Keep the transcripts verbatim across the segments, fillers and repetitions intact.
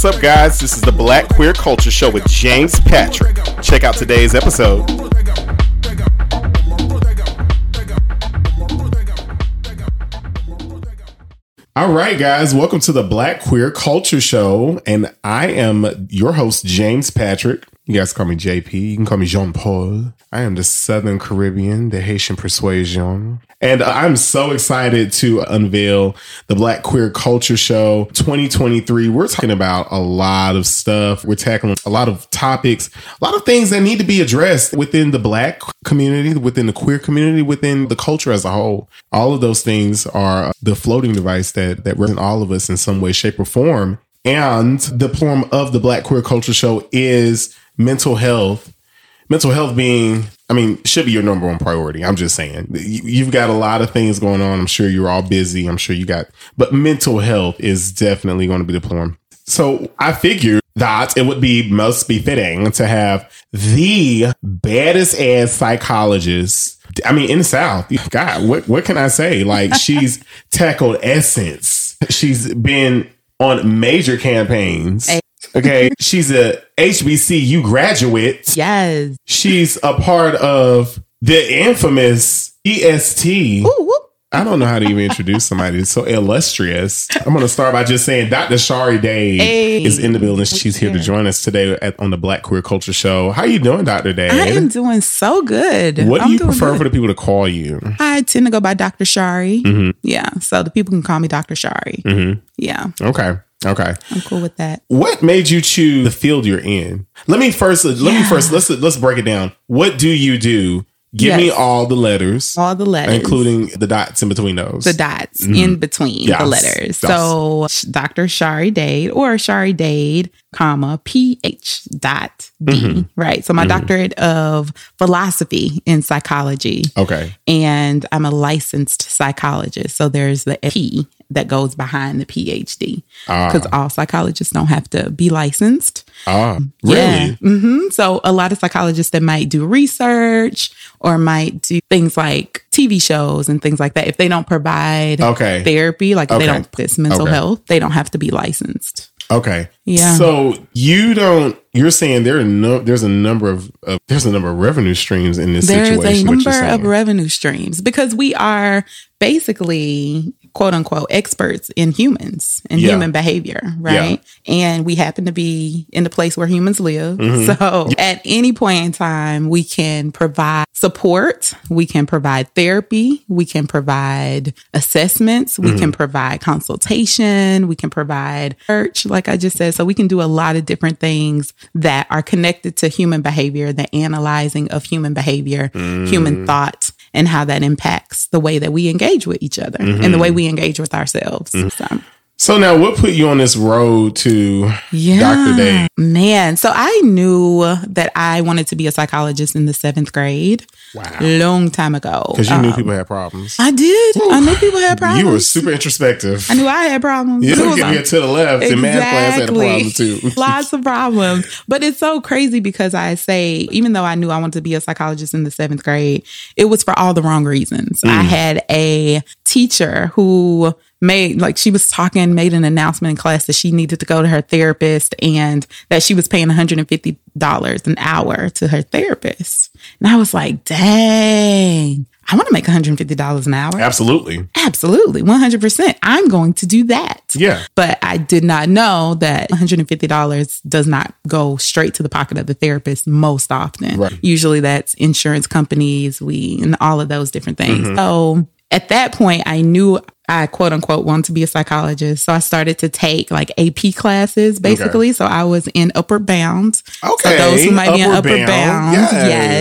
What's up, guys? This is the Black Queer Culture Show with James Patrick. Check out today's episode. All right, guys, welcome to the Black Queer Culture Show, and I am your host, James Patrick. You guys call me J P. You can call me Jean-Paul. I am the Southern Caribbean, the Haitian persuasion. And I'm so excited to unveil the Black Queer Culture Show twenty twenty-three. We're talking about a lot of stuff. We're tackling a lot of topics, a lot of things that need to be addressed within the Black community, within the queer community, within the culture as a whole. All of those things are the floating device that, that we're in all of us in some way, shape, or form. And the form of the Black Queer Culture Show is mental health. Mental health being, I mean, should be your number one priority. I'm just saying. You've got a lot of things going on. I'm sure you're all busy. I'm sure you got, but mental health is definitely going to be the form. So I figured that it would be most befitting to have the baddest ass psychologist. I mean, in the South, God, what, what can I say? Like, she's tackled Essence. She's been on major campaigns. Hey. Okay, she's a H B C U graduate. Yes. She's a part of the infamous E S T. Ooh, I don't know how to even introduce somebody so illustrious. I'm going to start by just saying Doctor Shari Dade hey. is in the building. She's here to join us today at, on the Black Queer Culture Show. How you doing, Doctor Dade? I am doing so good. What do I'm you prefer good. for the people to call you? I tend to go by Doctor Shari. Mm-hmm. Yeah, so the people can call me Doctor Shari. Mm-hmm. Yeah. Okay. Okay. I'm cool with that. What made you choose the field you're in? Let me first, let yeah. me first, let's, let's break it down. What do you do? Give yes. me all the letters. All the letters. Including the dots in between those. The dots mm-hmm. in between yes. the letters. Yes. So Doctor Shari Dade or Shari Dade, comma, P H dot D. Mm-hmm. Right. So my mm-hmm. doctorate of philosophy in psychology. Okay. And I'm a licensed psychologist. So there's the P that goes behind the P H D because ah. all psychologists don't have to be licensed. Ah, really? Yeah. Mm-hmm. So a lot of psychologists that might do research or might do things like T V shows and things like that. If they don't provide okay. therapy, like if okay. they don't practice mental okay. health, they don't have to be licensed. Okay. Yeah. So you don't, you're saying there are no, there's a number of, of there's a number of revenue streams in this there's situation. There's a number of revenue streams because we are basically quote unquote experts in humans and yeah. human behavior, right? Yeah. And we happen to be in the place where humans live. Mm-hmm. So at any point in time, we can provide support, we can provide therapy, we can provide assessments, we mm-hmm. can provide consultation, we can provide search, like I just said. So we can do a lot of different things that are connected to human behavior, the analyzing of human behavior, mm-hmm. human thought, and how that impacts the way that we engage with each other mm-hmm. and the way we engage with ourselves. Mm-hmm. So. So now what put you on this road to yeah, Doctor Dade? Man, so I knew that I wanted to be a psychologist in the seventh grade. Wow. Long time ago. Because you um, knew people had problems. I did. Ooh. I knew people had problems. You were super introspective. I knew I had problems. You were getting to the left exactly. and math class had a problem too. Lots of problems. But it's so crazy because I say, even though I knew I wanted to be a psychologist in the seventh grade, it was for all the wrong reasons. Mm. I had a teacher who... made like she was talking, made an announcement in class that she needed to go to her therapist and that she was paying one hundred fifty dollars an hour to her therapist. And I was like, dang, I want to make one hundred fifty dollars an hour. Absolutely. Absolutely. one hundred percent. I'm going to do that. Yeah. But I did not know that one hundred fifty dollars does not go straight to the pocket of the therapist most often. Right. Usually that's insurance companies, we and all of those different things. Mm-hmm. So at that point, I knew I, quote unquote, wanted to be a psychologist. So I started to take like A P classes, basically. Okay. So I was in Upper Bound. Okay. So those who might upper be in Upper Bound. bound yes.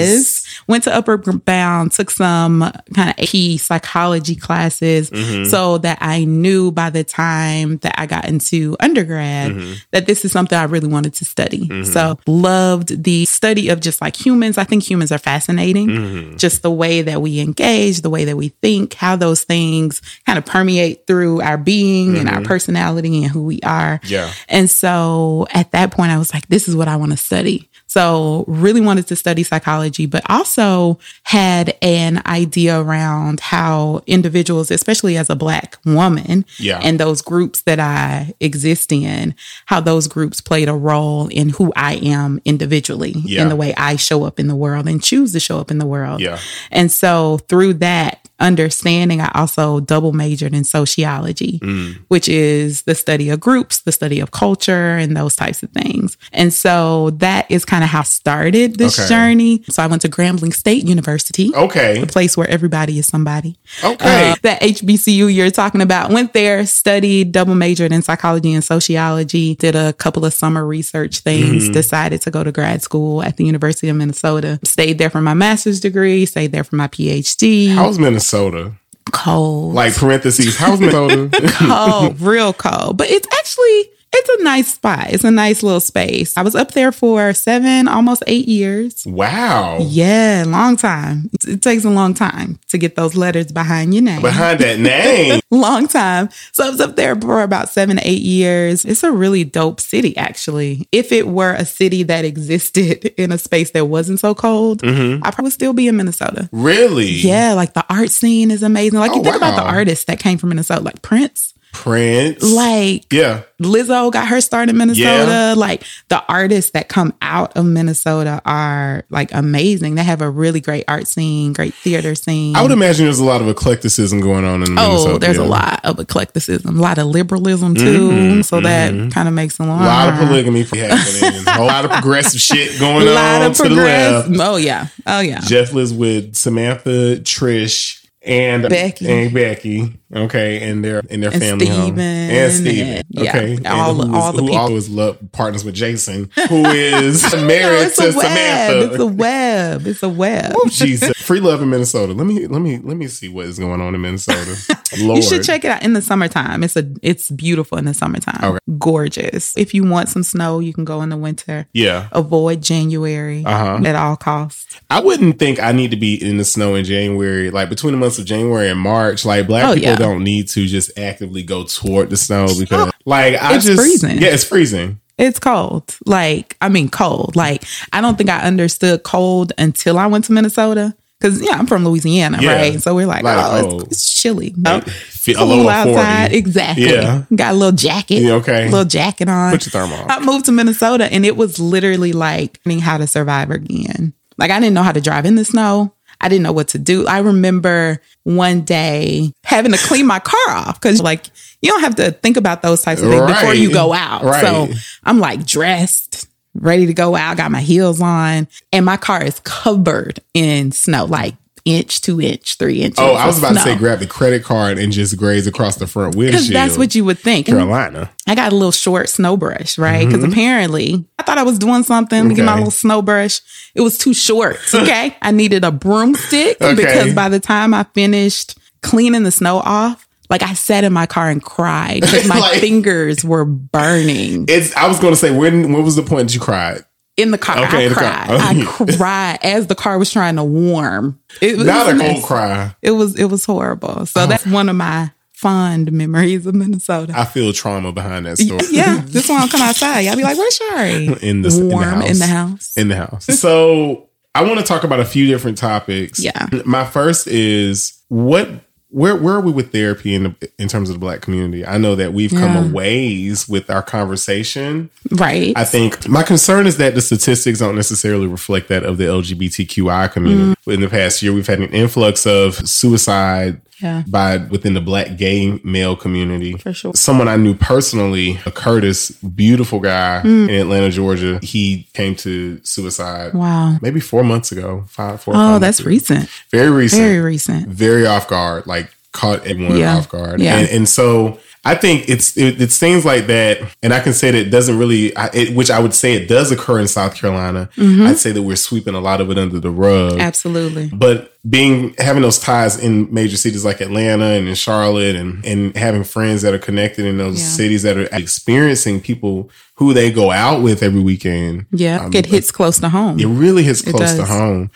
yes. Went to Upper Bound, took some kind of A P psychology classes mm-hmm. so that I knew by the time that I got into undergrad mm-hmm. that this is something I really wanted to study. Mm-hmm. So loved the study of just like humans. I think humans are fascinating. Mm-hmm. Just the way that we engage, the way that we think, how those things kind of permeate through our being mm-hmm. and our personality and who we are. Yeah. And so at that point, I was like, this is what I want to study. So really wanted to study psychology, but also had an idea around how individuals, especially as a Black woman, yeah. and those groups that I exist in, how those groups played a role in who I am individually, yeah. in the way I show up in the world and choose to show up in the world. Yeah. And so through that understanding, I also double majored in sociology, mm. which is the study of groups, the study of culture, and those types of things. And so that is kind of how I started this okay. journey. So I went to Grambling State University, okay, the place where everybody is somebody. Okay, uh, that H B C U you're talking about. Went there, studied, double majored in psychology and sociology. Did a couple of summer research things. Mm-hmm. Decided to go to grad school at the University of Minnesota. Stayed there for my master's degree. Stayed there for my PhD. How's Minnesota? Minnesota. Cold. Like parentheses. How's Minnesota? Cold. Real cold. But it's actually... It's a nice spot. It's a nice little space. I was up there for seven, almost eight years. Wow. Yeah, long time. It takes a long time to get those letters behind your name. Behind that name. Long time. So I was up there for about seven, eight years. It's a really dope city, actually. If it were a city that existed in a space that wasn't so cold, mm-hmm. I probably would still be in Minnesota. Really? Yeah, like the art scene is amazing. Like oh, you think wow. about the artists that came from Minnesota, like Prince. Prince. Like, yeah. Lizzo got her start in Minnesota. Yeah. Like, the artists that come out of Minnesota are, like, amazing. They have a really great art scene, great theater scene. I would imagine there's a lot of eclecticism going on in Minnesota. Oh, there's yeah. a lot of eclecticism. A lot of liberalism, too. Mm-hmm, so mm-hmm. that kind of makes a lot. A lot of polygamy happening. A lot of progressive shit going on to the left. Oh, yeah. Oh, yeah. Jeff Liz with Samantha, Trish, and Becky. And Becky. Okay, and their and their and family Steven, home. And Steven. And, okay. Yeah, and all who is, all the who people. always love partners with Jason, who is married no, it's to a Samantha. Web. It's a web. It's a web. Oh, Jesus. Free love in Minnesota. Let me let me let me see what is going on in Minnesota. Lord. You should check it out in the summertime. It's a it's beautiful in the summertime. Okay. Gorgeous. If you want some snow, you can go in the winter. Yeah. Avoid January uh-huh. at all costs. I wouldn't think I need to be in the snow in January, like between the months of January and March. Like Black oh, people yeah. don't need to just actively go toward the snow because like I it's just freezing. Yeah, it's freezing. It's cold. Like, I mean cold. Like I don't think I understood cold until I went to Minnesota. Because, yeah, I'm from Louisiana, yeah. right? So we're like, like oh, oh, it's, it's chilly. No? It's a little outside. forty. Exactly. Yeah. Got a little jacket. Yeah, okay. Little jacket on. Put your thermal on. I moved to Minnesota and it was literally like learning how to survive again. Like I didn't know how to drive in the snow. I didn't know what to do. I remember one day having to clean my car off because like you don't have to think about those types of things right. before you go out. Right. So I'm like dressed, ready to go out, got my heels on, and my car is covered in snow, like inch, two inch, three inches. Oh, I was about snow. to say grab the credit card and just graze across the front windshield. Because that's what you would think. Carolina. I got a little short snow brush, right? Because mm-hmm. apparently I thought I was doing something. Okay. Get my little snow brush. It was too short. Okay. I needed a broomstick okay. because by the time I finished cleaning the snow off, like I sat in my car and cried because my like, fingers were burning. It's. I was going to say, when When was the point that you cried? In the car. Okay, I the cried. Car. I cried as the car was trying to warm. It was not a cold cry. It was it was horrible. So oh. that's one of my fond memories of Minnesota. I feel trauma behind that story. Yeah. This one I'll come outside. Y'all be like, where's Shari? In the, warm, in the house. In the house. In the house. So I want to talk about a few different topics. Yeah. My first is what Where where are we with therapy in the, in terms of the Black community? I know that we've come yeah. a ways with our conversation. Right. I think my concern is that the statistics don't necessarily reflect that of the L G B T Q I community. Mm. In the past year, we've had an influx of suicide yeah. by within the Black gay male community. For sure. Someone I knew personally, a Curtis, beautiful guy mm. in Atlanta, Georgia. He came to suicide. Wow. Maybe four months ago. Five, four. Oh, five that's ago. recent. Very recent. Very recent. Very off guard. Like. Like caught everyone yeah. off guard. Yeah. And, and so I think it's it, it's things like that. And I can say that it doesn't really, I, it, which I would say it does occur in South Carolina. Mm-hmm. I'd say that we're sweeping a lot of it under the rug. Absolutely. But being having those ties in major cities like Atlanta and in Charlotte and, and having friends that are connected in those yeah. cities that are experiencing people who they go out with every weekend. Yeah, um, it hits close to home. It really hits close to home.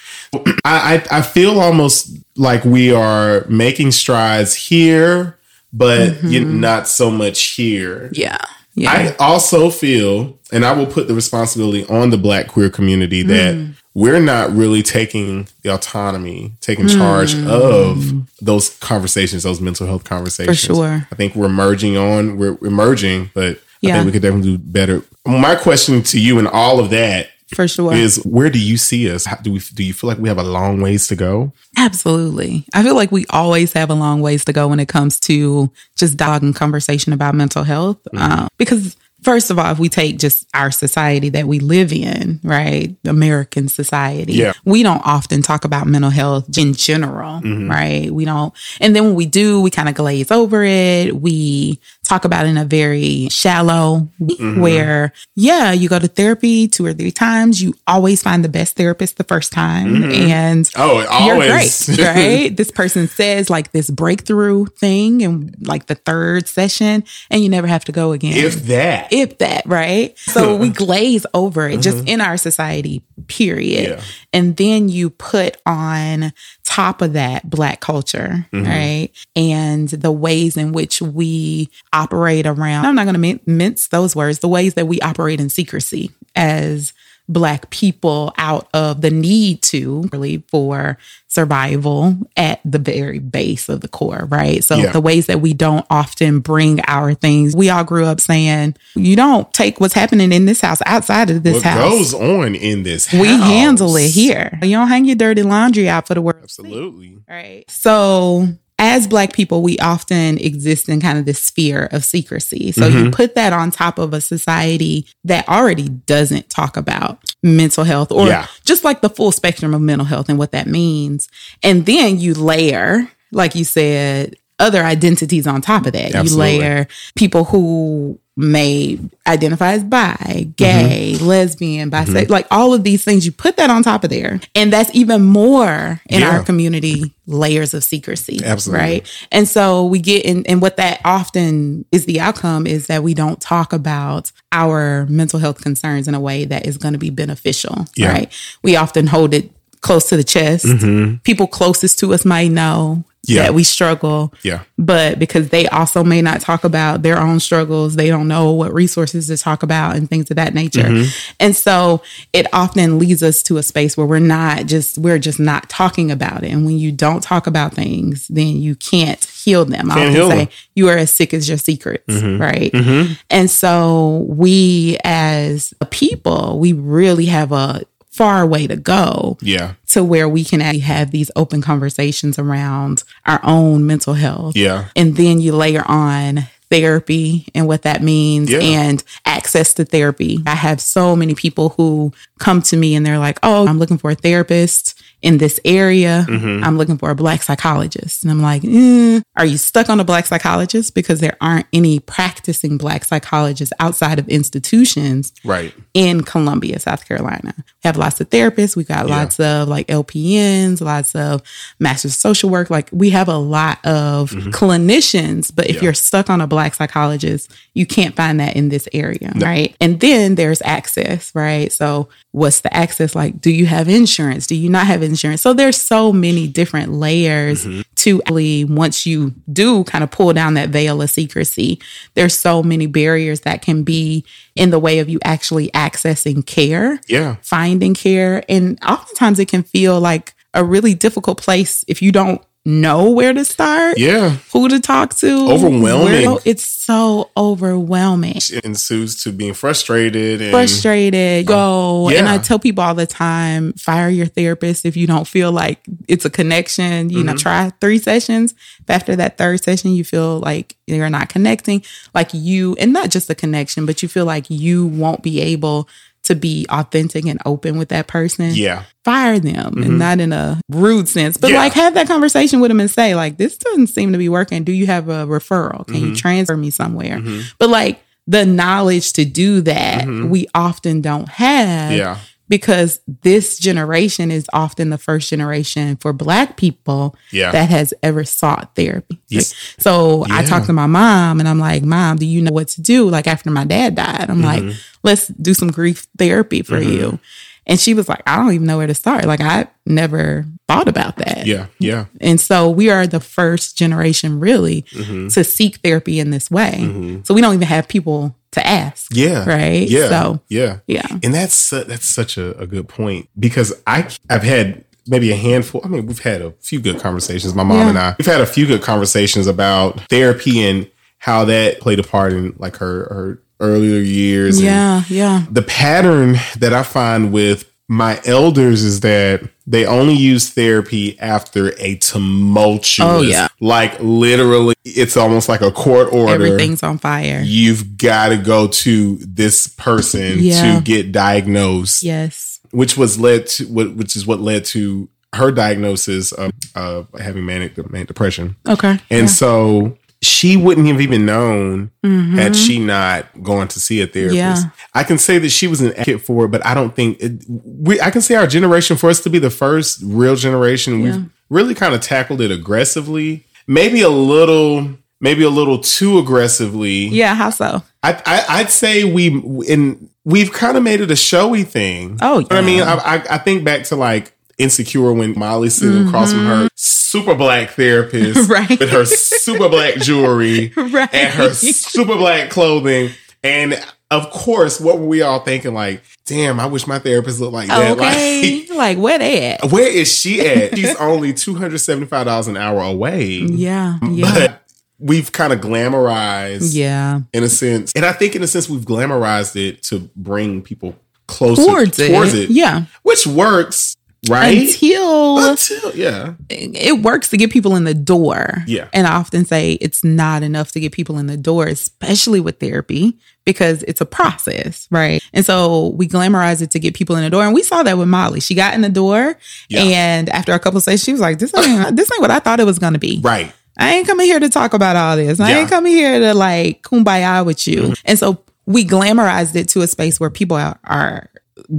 I, I I feel almost like we are making strides here, but mm-hmm. you know, not so much here. Yeah. Yeah. I also feel, and I will put the responsibility on the Black queer community, that mm. we're not really taking the autonomy, taking mm. charge of those conversations, those mental health conversations. For sure. I think we're merging on, we're emerging, but yeah. I think we could definitely do better. My question to you and all of that, for sure, is where do you see us? How do we? Do you feel like we have a long ways to go? Absolutely. I feel like we always have a long ways to go when it comes to just dialogue and conversation about mental health. Mm-hmm. Um, because first of all, if we take just our society that we live in, right? American society. Yeah. We don't often talk about mental health in general, mm-hmm. right? We don't. And then when we do, we kind of glaze over it. We talk about it in a very shallow way, mm-hmm. where, yeah, you go to therapy two or three times. You always find the best therapist the first time. Mm-hmm. And oh, always. You're great, right? This person says like this breakthrough thing and like the third session, and you never have to go again. If that. If that, right? So we glaze over it, mm-hmm. just in our society, period. Yeah. And then you put on top of that Black culture, mm-hmm. right? And the ways in which we operate around, I'm not going to min- mince those words, the ways that we operate in secrecy as Black people out of the need to really for survival at the very base of the core, right? So yeah. the ways that we don't often bring our things. We all grew up saying, you don't take what's happening in this house outside of this what house. What goes on in this house? We handle it here. You don't hang your dirty laundry out for the world. Absolutely. Right. So as Black people, we often exist in kind of this sphere of secrecy. So mm-hmm. you put that on top of a society that already doesn't talk about mental health or yeah. just like the full spectrum of mental health and what that means. And then you layer, like you said, other identities on top of that. Absolutely. You layer people who may identify as bi, gay, mm-hmm. lesbian, bisexual, mm-hmm. like all of these things. You put that on top of there. And that's even more in yeah. our community, layers of secrecy. Absolutely. Right. And so we get in, and what that often is the outcome is that we don't talk about our mental health concerns in a way that is going to be beneficial. Yeah. Right. We often hold it close to the chest. Mm-hmm. People closest to us might know. Yeah. That we struggle. Yeah. But because they also may not talk about their own struggles, they don't know what resources to talk about and things of that nature. Mm-hmm. And so it often leads us to a space where we're not just, we're just not talking about it. And when you don't talk about things, then you can't heal them. Can't I often heal say them. You are as sick as your secrets, mm-hmm. right? Mm-hmm. And so we as a people, we really have a far way to go, yeah, to where we can actually have these open conversations around our own mental health. Yeah. And then you layer on therapy and what that means, yeah. and access to therapy. I have so many people who come to me and they're like, oh, I'm looking for a therapist in this area. Mm-hmm. I'm looking for a Black psychologist. And I'm like, mm, are you stuck on a Black psychologist? Because there aren't any practicing Black psychologists outside of institutions, right, in Columbia, South Carolina. We have lots of therapists. We've got yeah. lots of like L P Ns, lots of master's social work. Like we have a lot of mm-hmm. clinicians, but if yeah. you're stuck on a Black psychologist, you can't find that in this area, no. right? And then there's access, right? So what's the access like? Do you have insurance? Do you not have insurance? So there's so many different layers mm-hmm. to actually, once you do kind of pull down that veil of secrecy, there's so many barriers that can be in the way of you actually accessing care, yeah, finding care. And oftentimes it can feel like a really difficult place if you don't know where to start, yeah, who to talk to. Overwhelming. Where, it's so overwhelming. It ensues to being frustrated. And, frustrated. Go. Um, yeah. And I tell people all the time, fire your therapist if you don't feel like it's a connection. You mm-hmm. know, try three sessions. If after that third session, you feel like you're not connecting, like you, and not just a connection, but you feel like you won't be able to be authentic and open with that person, yeah, fire them, mm-hmm. and not in a rude sense, but yeah. like have that conversation with them and say like, this doesn't seem to be working. Do you have a referral? Can mm-hmm. you transfer me somewhere? Mm-hmm. But like the knowledge to do that, mm-hmm. we often don't have, yeah, because this generation is often the first generation for Black people yeah. that has ever sought therapy. Yes. So yeah. I talked to my mom and I'm like, Mom, do you know what to do? Like after my dad died, I'm mm-hmm. like, let's do some grief therapy for mm-hmm. you. And she was like, I don't even know where to start. Like, I never thought about that. Yeah, yeah. And so we are the first generation, really, mm-hmm. to seek therapy in this way. Mm-hmm. So we don't even have people to ask. Yeah. Right? Yeah. So, yeah. Yeah. And that's uh, that's such a, a good point, because I, I've had maybe a handful. I mean, we've had a few good conversations. My mom yeah. and I, we've had a few good conversations about therapy and how that played a part in like her her earlier years. Yeah, and yeah. The pattern that I find with my elders is that they only use therapy after a tumultuous, oh, yeah. like literally, it's almost like a court order. Everything's on fire. You've got to go to this person yeah. to get diagnosed. Yes. Which was led to, which is what led to her diagnosis of, of having manic, manic depression. Okay. And yeah. so she wouldn't have even known mm-hmm. had she not gone to see a therapist. Yeah. I can say that she was an advocate for it, but I don't think it, we, I can say our generation, for us to be the first real generation, yeah. we've really kind of tackled it aggressively, maybe a little, maybe a little too aggressively. Yeah. How so? I, I, I'd say we, in, we've kind of made it a showy thing. Oh, yeah. You know what I mean, I, I, I think back to like Insecure, when Molly's sitting mm-hmm. across from her super black therapist right. with her super black jewelry right. and her super black clothing. And of course, what were we all thinking? Like, damn, I wish my therapist looked like that. Okay. Like, like, where they at? Where is she at? She's only two hundred seventy-five dollars an hour away. Yeah. yeah. But we've kind of glamorized, yeah, in a sense. And I think in a sense, we've glamorized it to bring people closer towards, towards it. it. Yeah. Which works. Right? Until, Until yeah. It works to get people in the door. Yeah. And I often say it's not enough to get people in the door, especially with therapy, because it's a process, right? And so we glamorize it to get people in the door. And we saw that with Molly. She got in the door yeah. and after a couple of sessions, she was like, This ain't this ain't what I thought it was gonna be. Right. I ain't coming here to talk about all this. I yeah. ain't coming here to like kumbaya with you. Mm-hmm. And so we glamorized it to a space where people are, are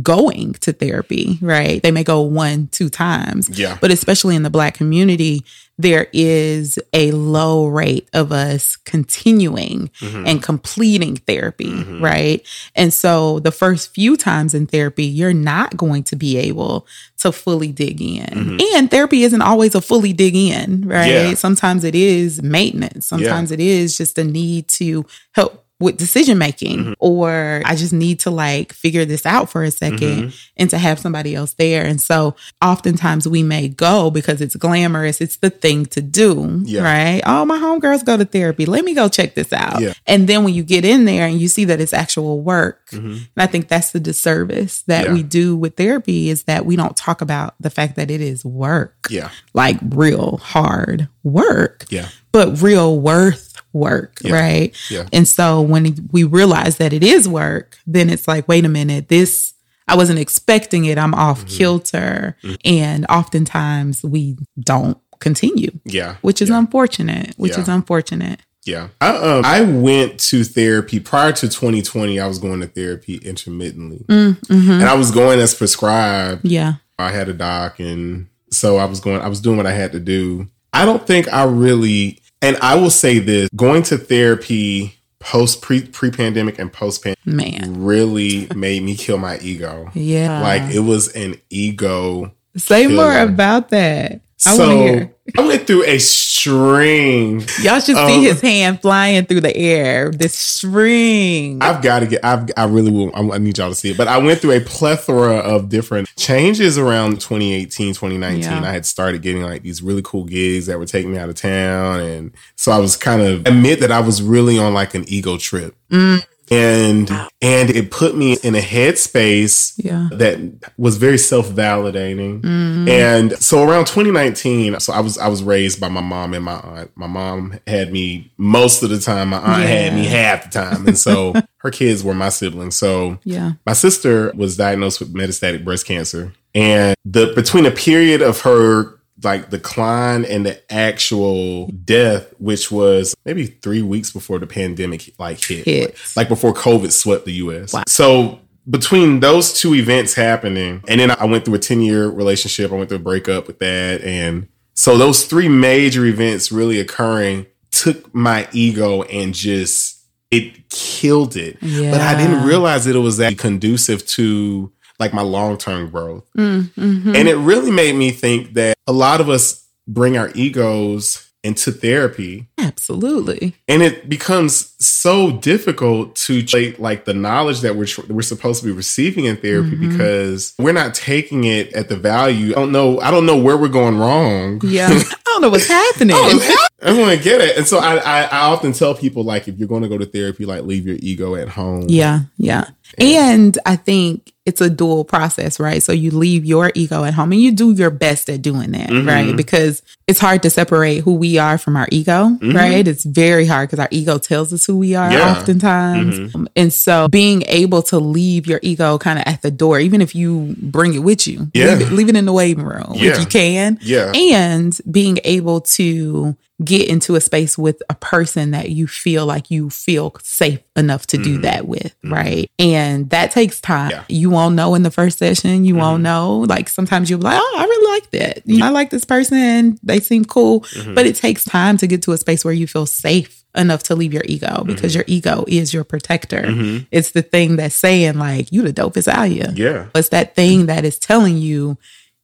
going to therapy, right? They may go one, two times. Yeah. But especially in the Black community, there is a low rate of us continuing mm-hmm. and completing therapy, mm-hmm. right? And so the first few times in therapy, you're not going to be able to fully dig in. Mm-hmm. And therapy isn't always a fully dig in, right? Yeah. Sometimes it is maintenance. Sometimes yeah. it is just a need to help with decision making, mm-hmm. or I just need to like figure this out for a second mm-hmm. and to have somebody else there. And so oftentimes we may go because it's glamorous. It's the thing to do, yeah. right? Oh, my homegirls go to therapy. Let me go check this out. Yeah. And then when you get in there and you see that it's actual work, mm-hmm. and I think that's the disservice that yeah. we do with therapy, is that we don't talk about the fact that it is work. Yeah. Like real hard work. Yeah. But real worth work, yeah. right? Yeah. And so when we realize that it is work, then it's like, wait a minute, this, I wasn't expecting it. I'm off mm-hmm. kilter. Mm-hmm. And oftentimes we don't continue. Yeah. Which is yeah. unfortunate. Which yeah. is unfortunate. Yeah. I, um, I went to therapy prior to twenty twenty. I was going to therapy intermittently. Mm-hmm. And I was going as prescribed. Yeah. I had a doc. And so I was going, I was doing what I had to do. I don't think I really... And I will say this, going to therapy post pre pre-pandemic and post-pandemic really made me kill my ego. Yeah. Like it was an ego. Say killer. More about that. I so, want to hear. I went through a string. Y'all should um, see his hand flying through the air. This string. I've got to get, I've, I really will. I need y'all to see it. But I went through a plethora of different changes around twenty eighteen, twenty nineteen. Yeah. I had started getting like these really cool gigs that were taking me out of town. And so I was kind of admit that I was really on like an ego trip. Mm. And and it put me in a headspace yeah. that was very self-validating. Mm-hmm. And so around twenty nineteen, so I was I was raised by my mom and my aunt. My mom had me most of the time. My aunt yeah. had me half the time. And so her kids were my siblings. So yeah. my sister was diagnosed with metastatic breast cancer. And the between a period of her like decline and the actual death, which was maybe three weeks before the pandemic like hit, like, like before COVID swept the U S. Wow. So between those two events happening, and then I went through a ten year relationship. I went through a breakup with that. And so those three major events really occurring took my ego and just, it killed it. Yeah. But I didn't realize that it was that conducive to like my long-term growth. Mm, mm-hmm. And it really made me think that a lot of us bring our egos into therapy. Absolutely. And it becomes so difficult to treat like the knowledge that we're we're supposed to be receiving in therapy, mm-hmm. because we're not taking it at the value. I don't know. I don't know where we're going wrong. Yeah. I don't know what's happening. I want to get it. And so I, I, I often tell people, like, if you're going to go to therapy, like, leave your ego at home. Yeah. Yeah. And, and I think it's a dual process, right? So you leave your ego at home and you do your best at doing that, mm-hmm. right? Because it's hard to separate who we are from our ego, mm-hmm. right? It's very hard because our ego tells us who we are yeah. oftentimes. Mm-hmm. And so being able to leave your ego kind of at the door, even if you bring it with you, yeah. leave, it, leave it in the waiting room yeah. if you can. Yeah. And being able to get into a space with a person that you feel like you feel safe enough to do mm-hmm. that with, right? And that takes time. Yeah. You won't know in the first session. You mm-hmm. won't know. Like, sometimes you'll be like, oh, I really like that. You yeah. know, I like this person. They seem cool. Mm-hmm. But it takes time to get to a space where you feel safe enough to leave your ego, because mm-hmm. your ego is your protector. Mm-hmm. It's the thing that's saying, like, you the dopest out here. Yeah. It's that thing that is telling you,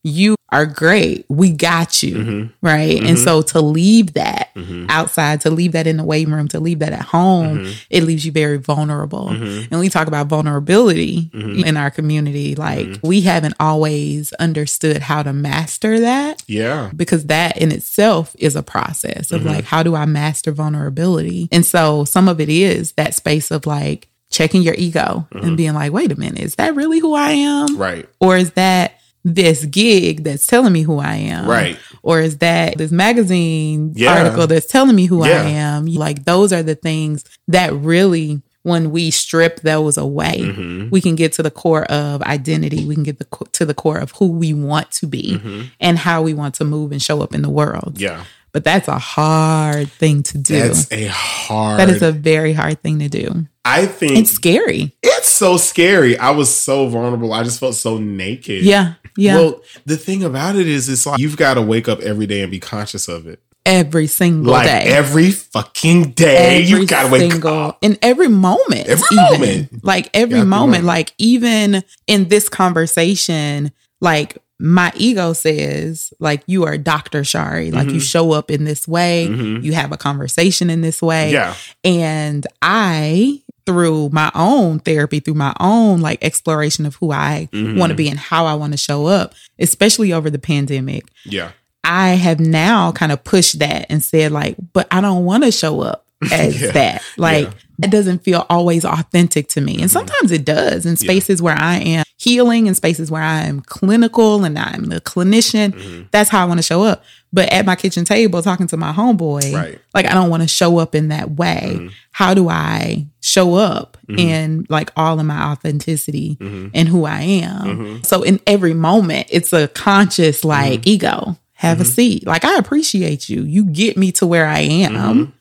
you are great. We got you. Mm-hmm. Right. Mm-hmm. And so to leave that mm-hmm. outside, to leave that in the waiting room, to leave that at home, mm-hmm. it leaves you very vulnerable. Mm-hmm. And we talk about vulnerability mm-hmm. in our community. Like mm-hmm. we haven't always understood how to master that. Yeah. Because that in itself is a process of mm-hmm. like, how do I master vulnerability? And so some of it is that space of like checking your ego mm-hmm. and being like, wait a minute, is that really who I am? Right. Or is that this gig that's telling me who I am? Right. Or is that this magazine yeah. article that's telling me who yeah. I am? Like, those are the things that really, when we strip those away, mm-hmm. we can get to the core of identity. We can get the, to the core of who we want to be mm-hmm. and how we want to move and show up in the world. Yeah. But that's a hard thing to do. That's a hard. That is a very hard thing to do. I think it's scary. It's so scary. I was so vulnerable. I just felt so naked. Yeah. Yeah. Well, the thing about it is, it's like you've got to wake up every day and be conscious of it. Every single like day. Every fucking day. Every you gotta wake single, up. In every moment. Every even. moment. Like every moment. Like even in this conversation, like my ego says, like, you are Doctor Shari. Like mm-hmm. you show up in this way. Mm-hmm. You have a conversation in this way. Yeah. And I... through my own therapy, through my own like exploration of who I mm-hmm. want to be and how I want to show up, especially over the pandemic. Yeah. I have now kind of pushed that and said, like, but I don't want to show up as yeah. that. Like yeah. that doesn't feel always authentic to me. And mm-hmm. sometimes it does in spaces yeah. where I am healing, in spaces where I am clinical and I'm the clinician. Mm-hmm. That's how I want to show up. But at my kitchen table talking to my homeboy, right. like I don't want to show up in that way. Mm-hmm. How do I show up mm-hmm. in like all of my authenticity mm-hmm. and who I am? Mm-hmm. So in every moment, it's a conscious like mm-hmm. ego. Have mm-hmm. a seat. Like, I appreciate you. You get me to where I am.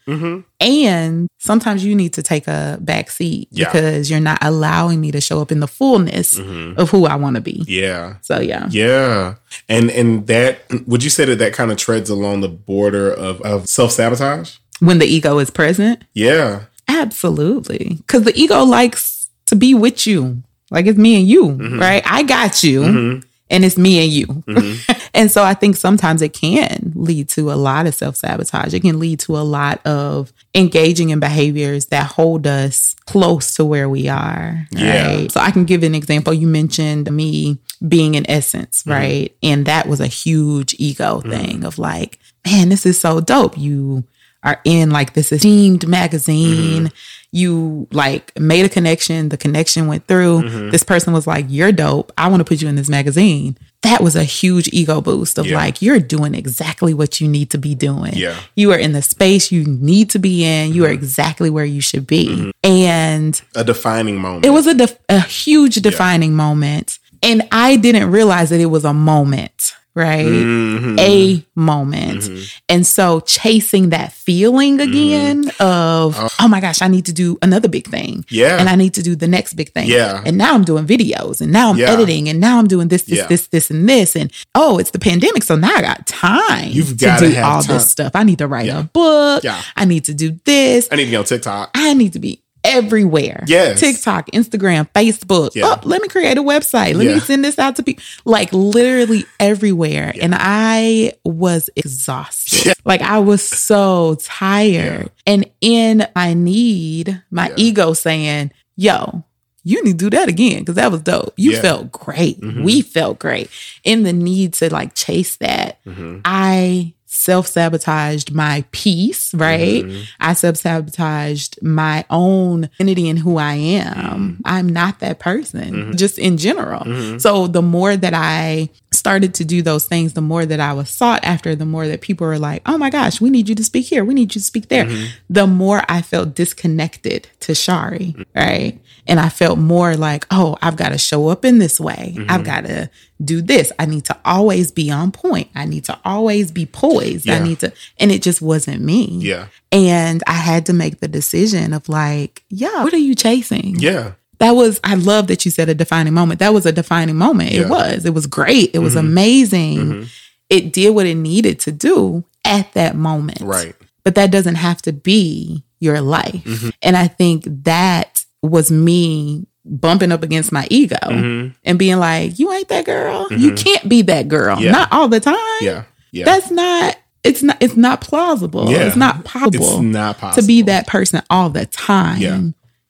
Mm-hmm. Mm-hmm. And sometimes you need to take a back seat yeah. because you're not allowing me to show up in the fullness mm-hmm. of who I want to be. Yeah. So, yeah. Yeah. And and that, would you say that that kind of treads along the border of, of self-sabotage? When the ego is present? Yeah. Absolutely. Because the ego likes to be with you. Like, it's me and you, mm-hmm. right? I got you. Mm-hmm. And it's me and you. Mm-hmm. And so I think sometimes it can lead to a lot of self-sabotage. It can lead to a lot of engaging in behaviors that hold us close to where we are. Yeah. Right? So I can give an example. You mentioned me being in Essence, mm-hmm. right? And that was a huge ego mm-hmm. thing of like, man, this is so dope. You are in like this esteemed magazine. Mm-hmm. You like made a connection. The connection went through. Mm-hmm. This person was like, you're dope. I want to put you in this magazine. That was a huge ego boost of yeah. like, you're doing exactly what you need to be doing. Yeah. You are in the space you need to be in. You mm-hmm. are exactly where you should be. Mm-hmm. And a defining moment. It was a, def- a huge defining yeah. moment. And I didn't realize that it was a moment. Right? Mm-hmm. A moment. Mm-hmm. And so chasing that feeling again mm-hmm. of, uh, oh my gosh, I need to do another big thing. Yeah. And I need to do the next big thing. Yeah. And now I'm doing videos and now I'm yeah. editing and now I'm doing this, this, yeah. this, this, and this. And oh, it's the pandemic. So now I got time You've to do all time. this stuff. I need to write yeah. a book. Yeah. I need to do this. I need to be on TikTok. I need to be everywhere. Yes. TikTok, Instagram, Facebook. Yeah. Oh, let me create a website. Let yeah. me send this out to people. Like literally everywhere. Yeah. And I was exhausted. Yeah. Like I was so tired. Yeah. And in my need, my yeah. ego saying, yo, you need to do that again because that was dope. You yeah. felt great. Mm-hmm. We felt great. In the need to like chase that, mm-hmm. I self-sabotaged my peace, right? Mm-hmm. I self-sabotaged my own identity and who I am. Mm-hmm. I'm not that person, mm-hmm. just in general. Mm-hmm. So the more that I started to do those things, the more that I was sought after, the more that people were like, oh my gosh, we need you to speak here. We need you to speak there. Mm-hmm. The more I felt disconnected to Shari, mm-hmm. right? And I felt more like, oh, I've got to show up in this way. Mm-hmm. I've got to do this. I need to always be on point. I need to always be poised. Yeah. I need to, and it just wasn't me. Yeah. And I had to make the decision of like, yeah, what are you chasing? Yeah. That was, I love that you said a defining moment. That was a defining moment. Yeah. It was, it was great. It mm-hmm. was amazing. Mm-hmm. It did what it needed to do at that moment. Right. But that doesn't have to be your life. Mm-hmm. And I think that was me bumping up against my ego mm-hmm. and being like, you ain't that girl. Mm-hmm. You can't be that girl. Yeah. Not all the time. Yeah. Yeah. That's not, it's not, it's not plausible. Yeah. It's not possible. It's not possible to be that person all the time. Yeah.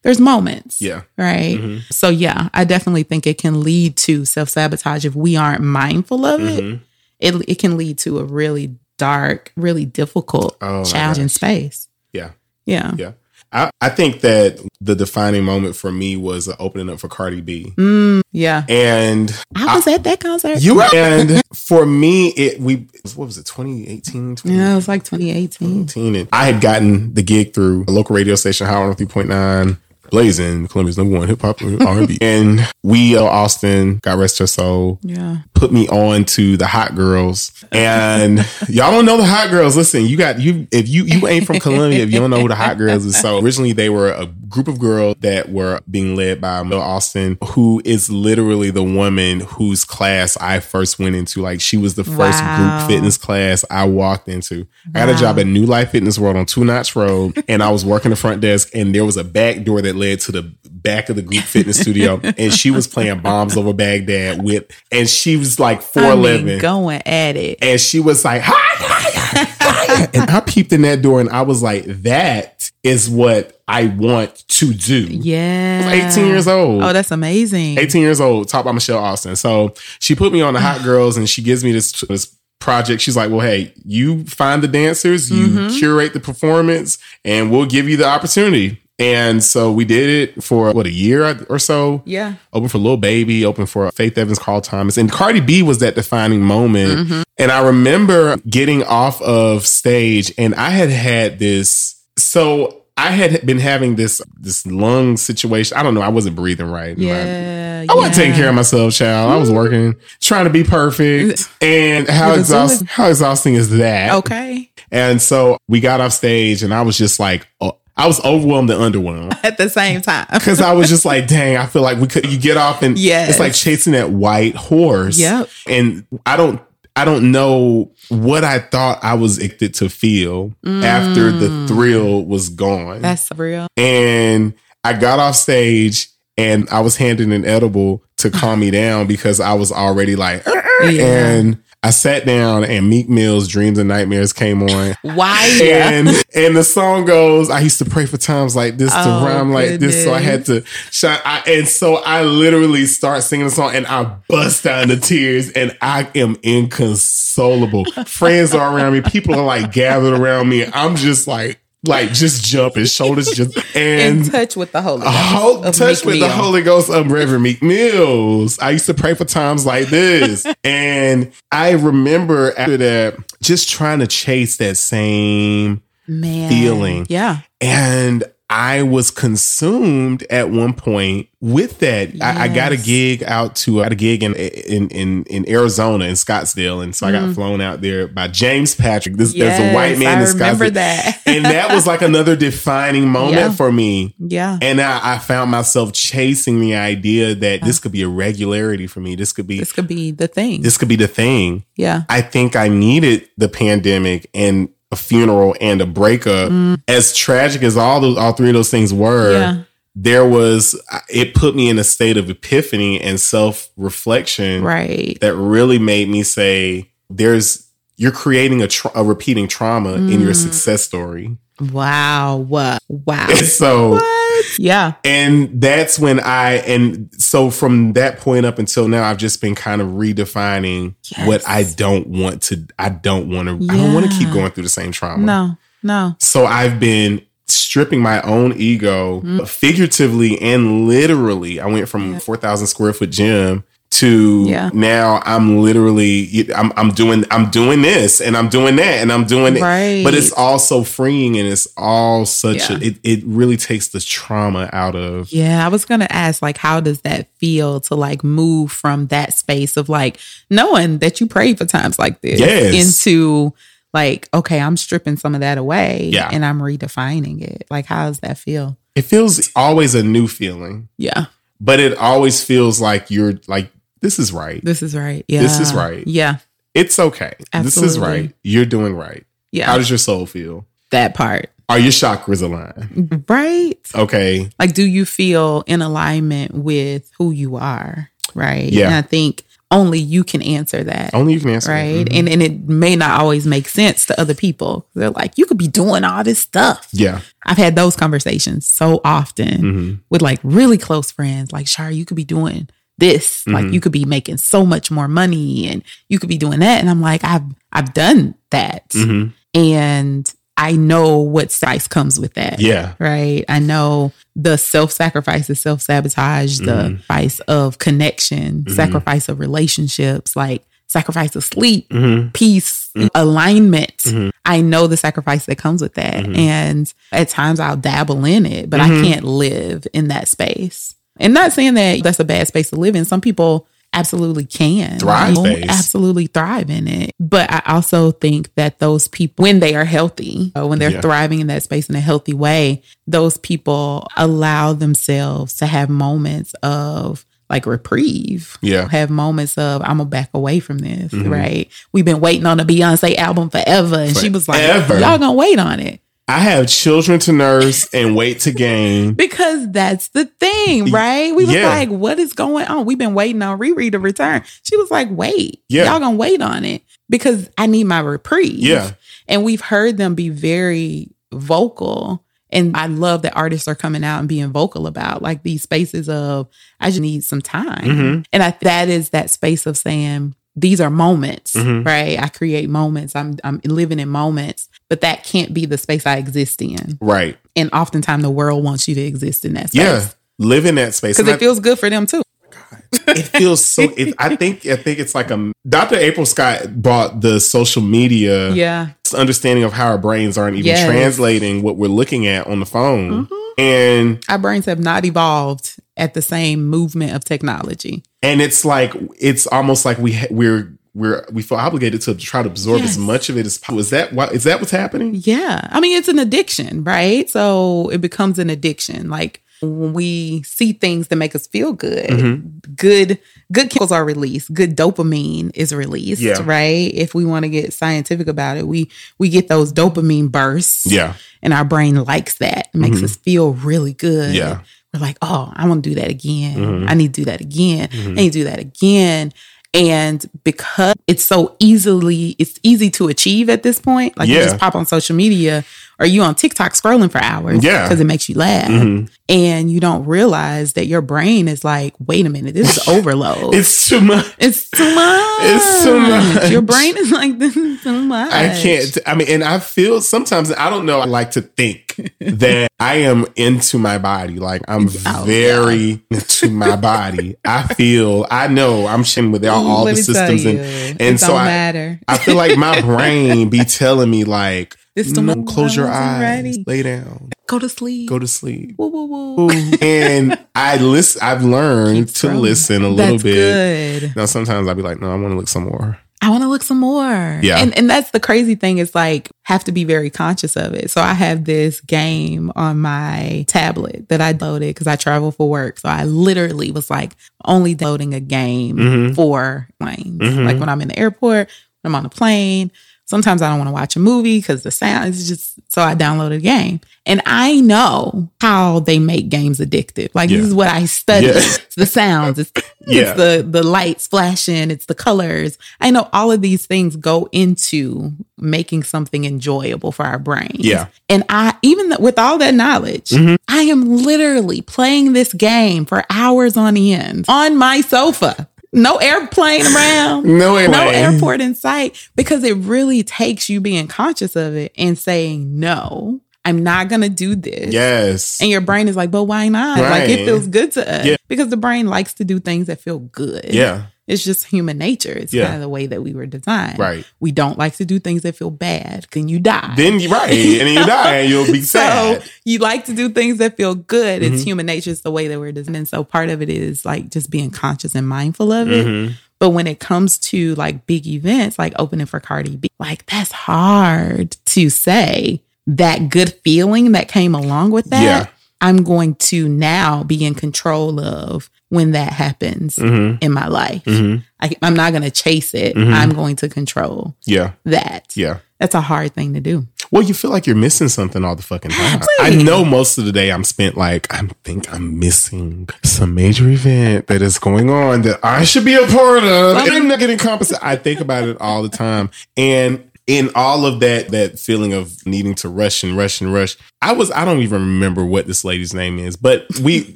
There's moments. Yeah. Right. Mm-hmm. So yeah, I definitely think it can lead to self-sabotage if we aren't mindful of mm-hmm. it. It it can lead to a really dark, really difficult, oh, challenging space. Yeah. Yeah. Yeah. I, I think that the defining moment for me was the opening up for Cardi B. Mm, yeah. And I was I, at that concert. You were. And for me, it we what was it, twenty eighteen? Yeah, it was like twenty eighteen. And I had gotten the gig through a local radio station, Howard three point nine. Blazing, Columbia's number one hip hop R and B, and we Mel Austin, God rest her soul, yeah, put me on to the Hot Girls, and y'all don't know the Hot Girls. Listen, you got you if you you ain't from Columbia if you don't know who the Hot Girls is. So originally they were a group of girls that were being led by Mel Austin, who is literally the woman whose class I first went into. Like she was the first wow. group fitness class I walked into. Wow. I got a job at New Life Fitness World on Two Notch Road, and I was working the front desk, and there was a back door that led to the back of the group fitness studio, and she was playing Bombs Over Baghdad with, and she was like four eleven, I mean, going at it, and she was like hi, hi, hi, hi. And I peeped in that door and I was like, that is what I want to do. Yeah. I was eighteen years old. Oh, that's amazing. eighteen years old, taught by Michelle Austin. So she put me on the Hot Girls, and she gives me this this project. She's like, well, hey, you find the dancers, you mm-hmm. curate the performance, and we'll give you the opportunity. And so we did it for, what, a year or so? Yeah. Open for Lil Baby, open for Faith Evans, Carl Thomas. And Cardi B was that defining moment. Mm-hmm. And I remember getting off of stage, and I had had this, so I had been having this this lung situation. I don't know. I wasn't breathing right. Yeah, right? I wasn't yeah. taking care of myself, child. I was working, trying to be perfect. And how, exhaust- how exhausting is that? Okay. And so we got off stage, and I was just like, oh, I was overwhelmed and underwhelmed at the same time because I was just like, dang, I feel like we could, you get off and yes. it's like chasing that white horse. Yep. And I don't, I don't know what I thought I was addicted to feel mm. after the thrill was gone. That's real. And I got off stage and I was handed an edible to calm me down because I was already like, yeah. and I sat down and Meek Mill's Dreams and Nightmares came on. Why? And and the song goes, I used to pray for times like this to oh, rhyme like goodness. This. So I had to shine. I, and so I literally start singing the song and I bust out into tears and I am inconsolable. Friends are around me. People are like gathered around me. I'm just like, like just jumping, shoulders just and in touch with the Holy Ghost. Whole, touch Meek with Mill. The Holy Ghost of Reverend Meek Mills. I used to pray for times like this. And I remember after that, just trying to chase that same Man. Feeling. Yeah. And I was consumed at one point with that. Yes. I, I got a gig out to I got a gig in in in, in Arizona in Scottsdale, and so mm. I got flown out there by James Patrick. This, yes, there's a white man I in Scottsdale. I remember that, and that was like another defining moment yeah. for me. Yeah, and I, I found myself chasing the idea that yeah. this could be a regularity for me. This could be this could be the thing. This could be the thing. Yeah, I think I needed the pandemic and a funeral and a breakup, mm. as tragic as all those all three of those things were, yeah. there was, it put me in a state of epiphany and self-reflection, right? That really made me say, there's, you're creating a, tra- a repeating trauma mm. in your success story. Wow. Wow. And so, what? Yeah. And that's when I, and so from that point up until now, I've just been kind of redefining yes. what I don't want to, I don't want to, yeah. I don't want to keep going through the same trauma. No, no. So I've been stripping my own ego mm. figuratively and literally. I went from yeah. four thousand square foot gym to yeah. now I'm literally, I'm, I'm doing, I'm doing this and I'm doing that and I'm doing it, right. But it's all so freeing and it's all such, yeah. a, it, it really takes the trauma out of. Yeah. I was going to ask, like, how does that feel to like move from that space of like knowing that you pray for times like this yes. into like, okay, I'm stripping some of that away yeah. and I'm redefining it. Like, how does that feel? It feels always a new feeling. Yeah. But it always feels like you're like, this is right. This is right. Yeah. This is right. Yeah. It's okay. Absolutely. This is right. You're doing right. Yeah. How does your soul feel? That part. Are your chakras aligned? Right. Okay. Like, do you feel in alignment with who you are? Right. Yeah. And I think only you can answer that. Only you can answer right? that. Right. Mm-hmm. And and it may not always make sense to other people. They're like, you could be doing all this stuff. Yeah. I've had those conversations so often mm-hmm. with like really close friends. Like, Shari, you could be doing this, like mm-hmm. you could be making so much more money and you could be doing that. And I'm like, I've, I've done that. Mm-hmm. And I know what size comes with that. Yeah. Right. I know the self-sacrifice, the self-sabotage, mm-hmm. the price of connection, mm-hmm. sacrifice of relationships, like sacrifice of sleep, mm-hmm. peace, mm-hmm. alignment. Mm-hmm. I know the sacrifice that comes with that. Mm-hmm. And at times I'll dabble in it, but mm-hmm. I can't live in that space. And not saying that that's a bad space to live in. Some people absolutely can. Thrive like, absolutely thrive in it. But I also think that those people, when they are healthy, when they're yeah. thriving in that space in a healthy way, those people allow themselves to have moments of like reprieve. Yeah. Have moments of, I'm going to back away from this, mm-hmm. right? We've been waiting on a Beyonce album forever. And forever. She was like, y'all going to wait on it. I have children to nurse and weight to gain. Because that's the thing, right? We was yeah. like, what is going on? We've been waiting on Riri to return. She was like, wait, yeah. y'all gonna wait on it because I need my reprieve. Yeah. And we've heard them be very vocal. And I love that artists are coming out and being vocal about like these spaces of, I just need some time. Mm-hmm. And I, that is that space of saying, these are moments, mm-hmm. right? I create moments. I'm I'm living in moments, but that can't be the space I exist in. Right. And oftentimes the world wants you to exist in that space. Yeah, live in that space. Because it I, feels good for them too. God, it feels so, it, I think I think it's like a, Doctor April Scott brought the social media yeah. understanding of how our brains aren't even yes. translating what we're looking at on the phone. Mm-hmm. And our brains have not evolved at the same movement of technology. And it's like, it's almost like we ha- we're we're we feel obligated to try to absorb yes. as much of it as possible. Is that why, is that what's happening? Yeah. I mean, it's an addiction, right? So it becomes an addiction. Like when we see things that make us feel good, mm-hmm. good good chemicals are released. Good dopamine is released, yeah. right? If we want to get scientific about it, we we get those dopamine bursts. Yeah. And our brain likes that. It makes mm-hmm. us feel really good. Yeah. We're like, oh, I want to do that again. Mm-hmm. I need to do that again. Mm-hmm. I need to do that again. And because it's so easily, it's easy to achieve at this point. Like yeah. you just pop on social media or you on TikTok scrolling for hours yeah. because it makes you laugh. Mm-hmm. And you don't realize that your brain is like, wait a minute, this is overload. It's too much. It's too much. It's too much. Your brain is like, this is too much. I can't. I mean, and I feel sometimes, I don't know, I like to think that I am into my body. Like I'm oh, very yeah. into my body. I feel, I know I'm sharing with all, Ooh, all the systems. And, and it so don't I, matter. I feel like my brain be telling me like, Mm, close your eyes, ready. Lay down, go to sleep, go to sleep. Woo, woo, woo. And I listen. I've learned to listen a little that's bit. Good. Now sometimes I'll be like, no, I want to look some more. I want to look some more. Yeah, and and that's the crazy thing is like have to be very conscious of it. So I have this game on my tablet that I loaded because I travel for work. So I literally was like only downloading a game mm-hmm. for planes, mm-hmm. like when I'm in the airport, when I'm on a plane. Sometimes I don't want to watch a movie because the sound is just, so I download a game. And I know how they make games addictive. Like, yeah. This is what I study. Yeah. It's the sounds, it's, yeah. it's the, the lights flashing, it's the colors. I know all of these things go into making something enjoyable for our brains. Yeah. And I, even th- with all that knowledge, mm-hmm. I am literally playing this game for hours on end on my sofa. No airplane around, no, airplane. no airport in sight, because it really takes you being conscious of it and saying, no, I'm not going to do this. Yes. And your brain is like, but why not? Right. Like, it feels good to us, yeah. because the brain likes to do things that feel good. Yeah. It's just human nature. It's yeah. kind of the way that we were designed. Right. We don't like to do things that feel bad. Then you die. Then you right. And then you die and you'll be sad. So you like to do things that feel good. Mm-hmm. It's human nature. It's the way that we're designed. And so part of it is like just being conscious and mindful of it. Mm-hmm. But when it comes to like big events, like opening for Cardi B, like that's hard to say. That good feeling that came along with that, yeah. I'm going to now be in control of when that happens mm-hmm. in my life. Mm-hmm. I, I'm not going to chase it. Mm-hmm. I'm going to control yeah. that. Yeah. That's a hard thing to do. Well, you feel like you're missing something all the fucking time. I know most of the day I'm spent like, I think I'm missing some major event that is going on that I should be a part of. And I'm not getting compensated. I think about it all the time. And in all of that, that feeling of needing to rush and rush and rush, I was, I don't even remember what this lady's name is, but we,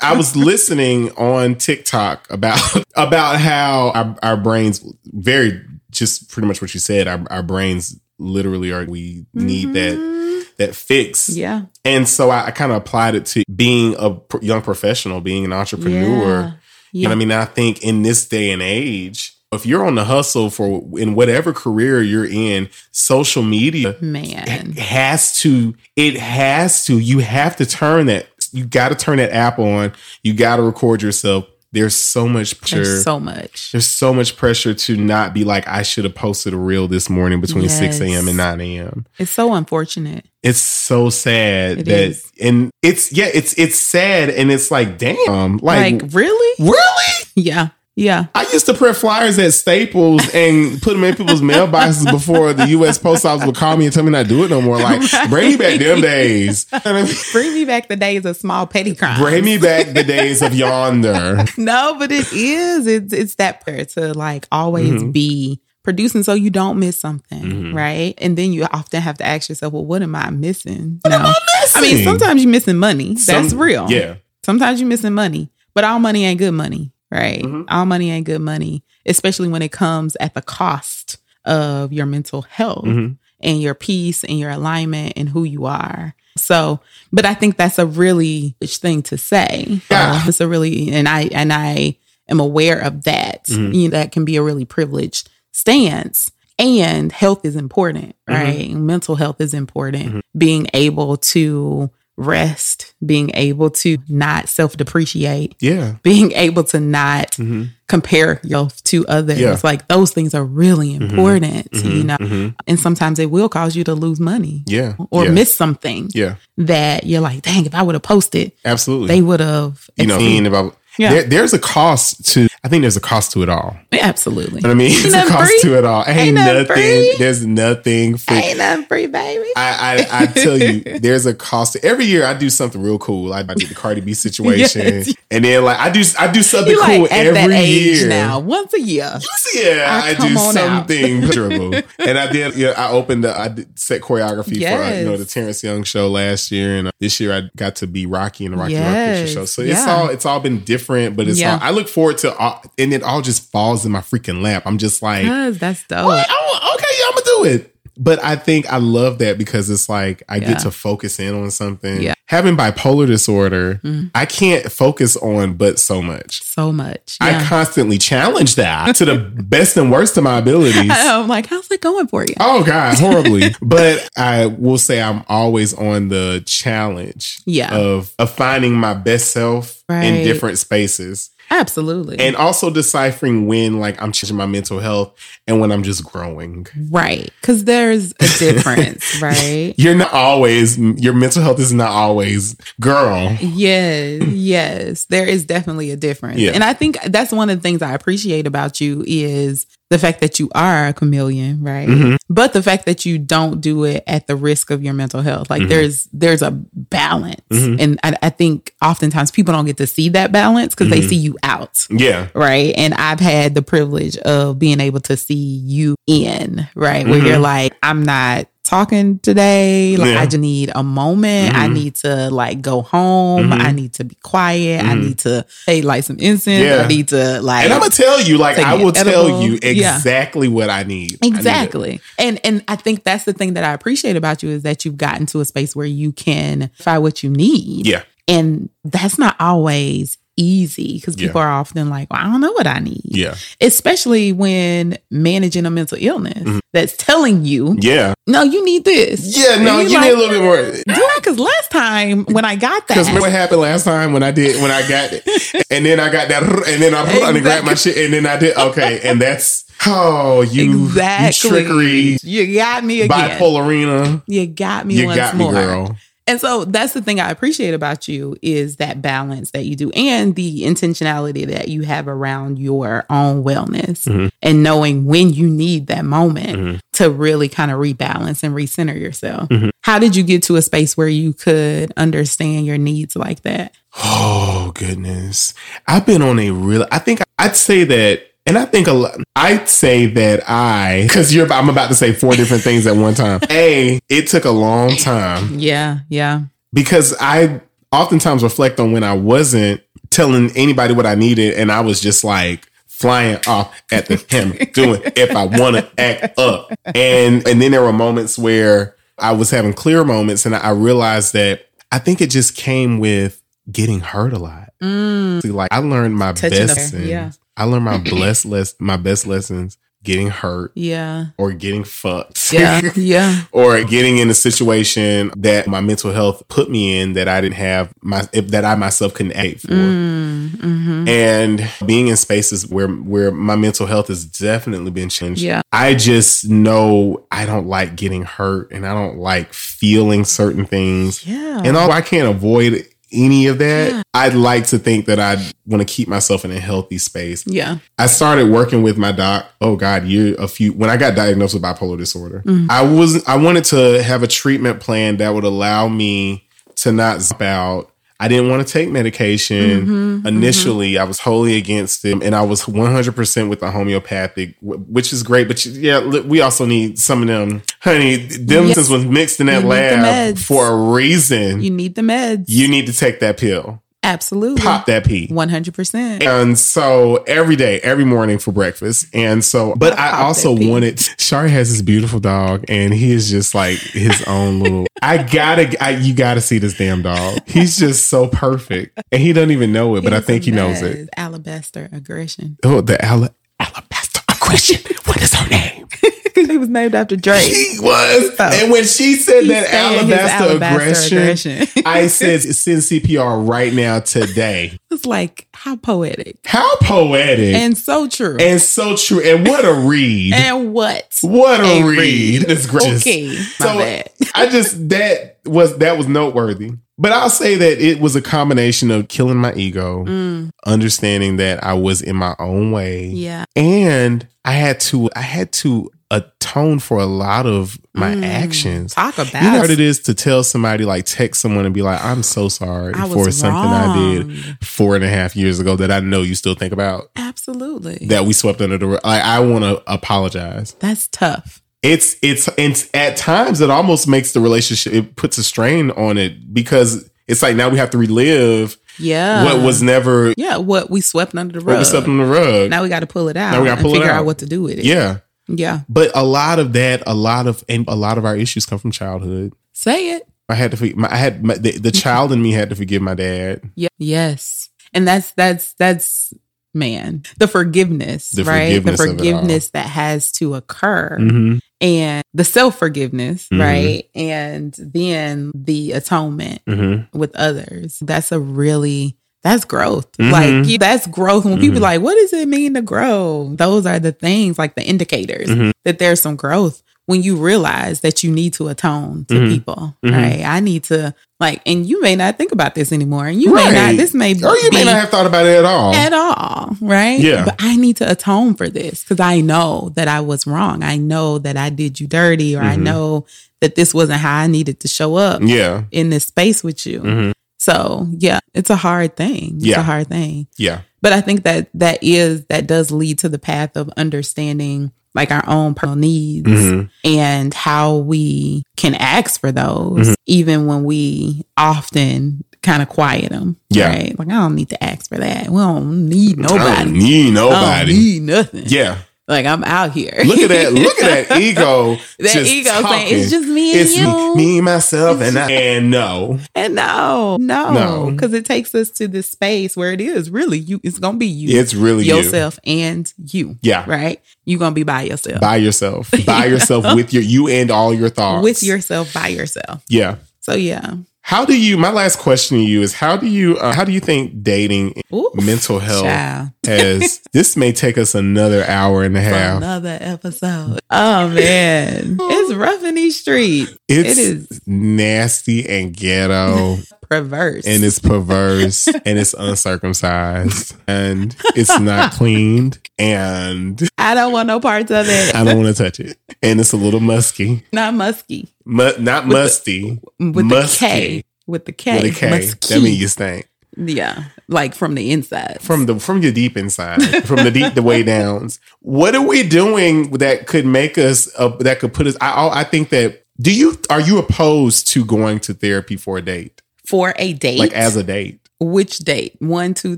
I was listening on TikTok about, about how our, our brains very, just pretty much what you said, our, our brains literally are, we need mm-hmm. that, that fix. Yeah. And so I, I kind of applied it to being a young professional, being an entrepreneur. Yeah. Yeah. You know what I mean? I think in this day and age, if you're on the hustle for in whatever career you're in, social media man has to, it has to, you have to turn that, you got to turn that app on. You got to record yourself. There's so much pressure. There's so much. There's so much pressure to not be like, I should have posted a reel this morning between yes. six a.m. and nine a.m. It's so unfortunate. It's so sad. It that, is. And it's, yeah, it's, it's sad. And it's like, damn, like, like really? Really? Yeah. Yeah. I used to print flyers at Staples and put them in people's mailboxes before the U S Post Office would call me and tell me not to do it no more. Like, right. Bring me back them days. You know what I mean? Bring me back the days of small petty crimes. Bring me back the days of yonder. No, but it is. It's, it's that prayer to like always mm-hmm. be producing so you don't miss something, mm-hmm. right? And then you often have to ask yourself, well, what am I missing? What no. am I missing? I mean, sometimes you're missing money. Some, That's real. Yeah. Sometimes you're missing money, but all money ain't good money. Right. Mm-hmm. All money ain't good money, especially when it comes at the cost of your mental health mm-hmm. and your peace and your alignment and who you are. So, but I think that's a really rich thing to say. Yeah. Uh, it's a really, and I, and I am aware of that. Mm-hmm. You know, that can be a really privileged stance. And health is important, right? Mm-hmm. Mental health is important. Mm-hmm. Being able to rest, being able to not self-depreciate, yeah, being able to not mm-hmm. compare yourself to others. Yeah. Like those things are really important, mm-hmm. you know, mm-hmm. and sometimes it will cause you to lose money yeah, or yeah. miss something yeah. that you're like, dang, if I would have posted, absolutely, they would have, you know, seen about yeah. there, there's a cost to, I think there's a cost to it all. Absolutely. But I mean, it's a cost free. to it all. Ain't, Ain't nothing. Free. There's nothing free. Ain't nothing free, baby. I, I, I tell you, there's a cost. Every year I do something real cool. I, I did the Cardi B situation. Yes. And then like, I do, I do something you cool like, every that age year. Now, once a year. Once a year, I, I do something pleasurable. And I did, you know, I opened the, I did set choreography yes. for, uh, you know, the Terrence Young show last year. And uh, this year I got to be Rocky in the Rocky yes. Rock Picture Show. So yeah. it's all, it's all been different, but it's yeah. all, I look forward to all, and it all just falls in my freaking lap. I'm just like, yes, that's dope. What? Oh, okay, yeah, I'm gonna do it. But I think I love that because it's like I yeah. get to focus in on something. Yeah. Having bipolar disorder, mm. I can't focus on but so much. So much. Yeah. I constantly challenge that to the best and worst of my abilities. I'm like, how's it going for you? Oh, God, horribly. But I will say I'm always on the challenge yeah. of, of finding my best self right. in different spaces. Absolutely. And also deciphering when, like, I'm changing my mental health and when I'm just growing. Right. Because there's a difference, right? You're not always, your mental health is not always, girl. Yes. Yes. There is definitely a difference. Yeah. And I think that's one of the things I appreciate about you is the fact that you are a chameleon, right? Mm-hmm. But the fact that you don't do it at the risk of your mental health. Like mm-hmm. there's there's a balance. Mm-hmm. And I, I think oftentimes people don't get to see that balance because mm-hmm. they see you out. Yeah. Right. And I've had the privilege of being able to see you in, right? Where mm-hmm. you're like, I'm not talking today. Like yeah. I just need a moment. Mm-hmm. I need to like go home. Mm-hmm. I need to be quiet. Mm-hmm. I need to hey, light some incense. Yeah. I need to like And I'm gonna tell you, like I will edible. tell you exactly yeah. what I need. Exactly. I need and and I think that's the thing that I appreciate about you is that you've gotten to a space where you can find what you need. Yeah. And that's not always easy because people yeah. are often like, well, I don't know what I need. Yeah. Especially when managing a mental illness mm-hmm. that's telling you, yeah, no, you need this. Yeah, no, you like, need a little bit more. Yeah, because last time when I got that, because remember what happened last time when I did when I got it, and then I got that, and then I exactly. grabbed my shit, and then I did okay, and that's oh you, exactly. you trickery. You got me again, bipolarina. You got me. You once got me, more. Girl. And so that's the thing I appreciate about you is that balance that you do and the intentionality that you have around your own wellness mm-hmm. and knowing when you need that moment mm-hmm. to really kind of rebalance and recenter yourself. Mm-hmm. How did you get to a space where you could understand your needs like that? Oh, goodness. I've been on a real, I think I'd say that And I think a lot, I'd say that I, because you're, I'm about to say four different things at one time. A, it took a long time. Yeah, yeah. Because I oftentimes reflect on when I wasn't telling anybody what I needed and I was just like flying off at the hammer, doing if I want to act up. And, and then there were moments where I was having clear moments and I realized that I think it just came with getting hurt a lot. Mm. See, like I learned my Touching best things. Yeah. I learned my blessed les- my best lessons getting hurt, yeah, or getting fucked, yeah, yeah, or getting in a situation that my mental health put me in that I didn't have my that I myself couldn't advocate for, mm, mm-hmm. and being in spaces where where my mental health has definitely been changed. Yeah, I just know I don't like getting hurt, and I don't like feeling certain things. Yeah, and although I can't avoid it. Any of that, yeah. I'd like to think that I want to keep myself in a healthy space. Yeah. I started working with my doc. Oh God, you a few when I got diagnosed with bipolar disorder, mm-hmm. I was I wanted to have a treatment plan that would allow me to not zip out. I didn't want to take medication. Mm-hmm, Initially, mm-hmm. I was wholly against it. And I was one hundred percent with the homeopathic, which is great. But yeah, we also need some of them. Honey, them yes. was mixed in that you lab for a reason. You need the meds. You need to take that pill. Absolutely. Pop that pee. one hundred percent. And so every day, every morning for breakfast. And so, but I'll I also wanted, Shari has this beautiful dog and he is just like his own little, I gotta, I, you gotta see this damn dog. He's just so perfect. And he doesn't even know it, but He's I think he knows it. Alabaster aggression. Oh, the ala- alabaster aggression. What is her name? He was named after Drake. He was. So, and when she said that alabaster, alabaster aggression, aggression. I said, send C P R right now today. It's like, how poetic. How poetic. And so true. And so true. And what a read. And what? What a, a read. read. It's great. Okay. So my bad. I just, that was, that was noteworthy. But I'll say that it was a combination of killing my ego, mm. understanding that I was in my own way. Yeah. And I had to, I had to, atone for a lot of my mm, actions. Talk about you know what it is to tell somebody, like text someone and be like, I'm so sorry I for something wrong. I did four and a half years ago that I know you still think about. Absolutely. That we swept under the rug. Like, I want to apologize. That's tough. It's, it's, it's at times it almost makes the relationship, it puts a strain on it because it's like now we have to relive Yeah. What was never. Yeah. What we swept under the rug. What we swept under the rug. Now we got to pull it out. Now we got to figure out. out what to do with it. Yeah. Yeah. But a lot of that, a lot of, and a lot of our issues come from childhood. Say it. I had to, my, I had, my, the, the child in me had to forgive my dad. Yeah. Yes. And that's, that's, that's, man, the forgiveness, the right? Forgiveness the forgiveness that has to occur mm-hmm. and the self-forgiveness, mm-hmm. right? And then the atonement mm-hmm. with others. That's a really, That's growth. Mm-hmm. Like yeah, that's growth. When mm-hmm. people are like, what does it mean to grow? Those are the things, like the indicators mm-hmm. that there's some growth when you realize that you need to atone to mm-hmm. people, mm-hmm. right? I need to, like, and you may not think about this anymore. And you right. may not, this may be. Or you may not have thought about it at all. At all, right? Yeah. But I need to atone for this because I know that I was wrong. I know that I did you dirty, or mm-hmm. I know that this wasn't how I needed to show up yeah. in this space with you. Mm-hmm. So, yeah, it's a hard thing. It's yeah. a hard thing. Yeah. But I think that that is, that does lead to the path of understanding like our own personal needs mm-hmm. and how we can ask for those, mm-hmm. even when we often kind of quiet them. Yeah. Right? Like, I don't need to ask for that. We don't need nobody. I don't need nobody. I don't need nothing. Yeah. Like, I'm out here. Look at that. Look at that ego. That just ego talking. Saying, it's just me and it's you. It's me, me, myself, it's and I. And no. And no. No. Because no. it takes us to this space where it is really you. It's going to be you. It's really yourself you. and you. Yeah. Right? You're going to be by yourself. By yourself. By yourself with your, you and all your thoughts. With yourself, by yourself. Yeah. So, yeah. How do you, my last question to you is, how do you, uh, how do you think dating and Oof, mental health has, this may take us another hour and a half. Another episode. Oh man, it's rough in these streets. It's it is nasty and ghetto. Perverse. And it's perverse and it's uncircumcised and it's not cleaned. And I don't want no parts of it. I don't want to touch it. And it's a little musky. Not musky. Mu- not with musty. The, with musky. The K. With the K. With the K. Musky. That means you stink. Yeah. Like from the inside. From the from your deep inside. From the deep the way downs. What are we doing that could make us, uh, that could put us, I I think that, do you, are you opposed to going to therapy for a date? For a date? Like as a date. Which date? One, two,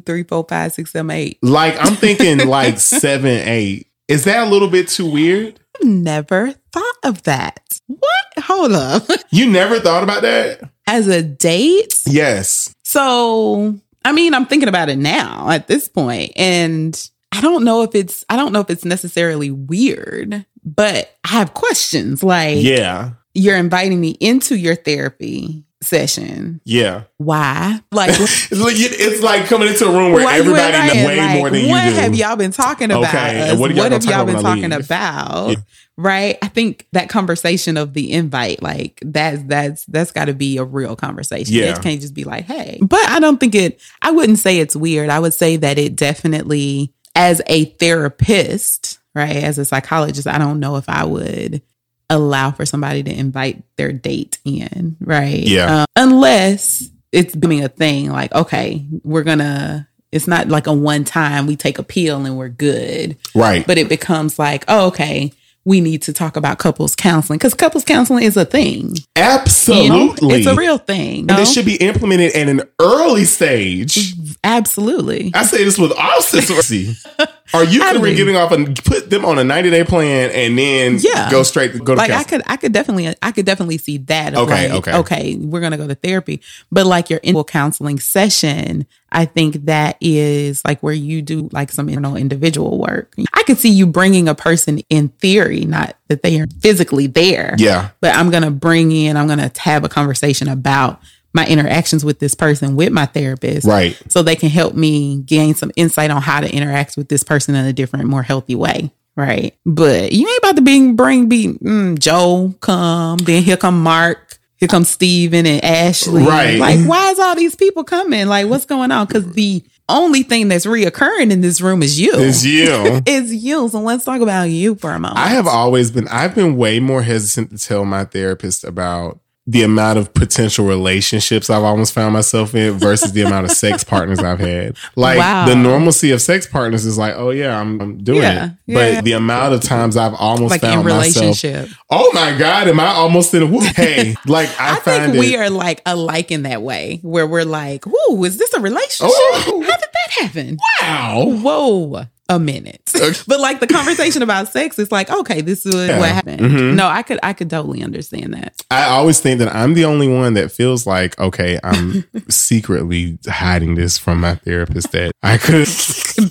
three, four, five, six, seven, eight. Like I'm thinking like seven, eight. Is that a little bit too weird? I've never thought of that. What? Hold up. You never thought about that? As a date? Yes. So, I mean, I'm thinking about it now at this point, and I don't know if it's, I don't know if it's necessarily weird, but I have questions like, yeah, you're inviting me into your therapy session. Yeah. Why? Like, it's like coming into a room where everybody knows way like, more than you do. What have y'all been talking about? Okay. And what what have y'all been talking about? Yeah. Right. I think that conversation of the invite, like that's, that's, that's gotta be a real conversation. Yeah. It can't just be like, hey, but I don't think it, I wouldn't say it's weird. I would say that it definitely, as a therapist, right, as a psychologist, I don't know if I would allow for somebody to invite their date in. Right. Yeah. Um, unless it's becoming a thing like, okay, we're gonna, it's not like a one time we take a pill and we're good. Right. But it becomes like, oh, okay, we need to talk about couples counseling because couples counseling is a thing. Absolutely. You know? It's a real thing. And know? It should be implemented at an early stage. Absolutely. I say this with all sincerity. Are you going to be giving off and put them on a ninety day plan and then yeah. go straight to go to like counseling? I could, I could definitely, I could definitely see that. Okay. Like, okay. Okay. We're going to go to therapy, but like your individual counseling session, I think that is like where you do like some internal individual work. I could see you bringing a person in theory, not that they are physically there. Yeah. But I'm going to bring in, I'm going to have a conversation about my interactions with this person, with my therapist. Right. So they can help me gain some insight on how to interact with this person in a different, more healthy way. Right. But you ain't about to bring, bring be, mm, Joe come, then here come Mark. Here comes Steven and Ashley. Right. Like, why is all these people coming? Like, what's going on? Because the only thing that's reoccurring in this room is you. It's you. It's you. So let's talk about you for a moment. I have always been, I've been way more hesitant to tell my therapist about the amount of potential relationships I've almost found myself in versus the amount of sex partners I've had. Like wow. the normalcy of sex partners is like, oh yeah, I'm, I'm doing yeah, it. Yeah. But the amount of times I've almost like found in relationship. myself, oh my God, am I almost in a whoop? Hey, like I, I find think it, we are like alike in that way where we're like, whoo, is this a relationship? Oh. How did that happen? Wow. Whoa. A minute. But like the conversation about sex, it's like, okay, this is yeah. what happened. Mm-hmm. No, I could I could totally understand that. I always think that I'm the only one that feels like, okay, I'm secretly hiding this from my therapist that I could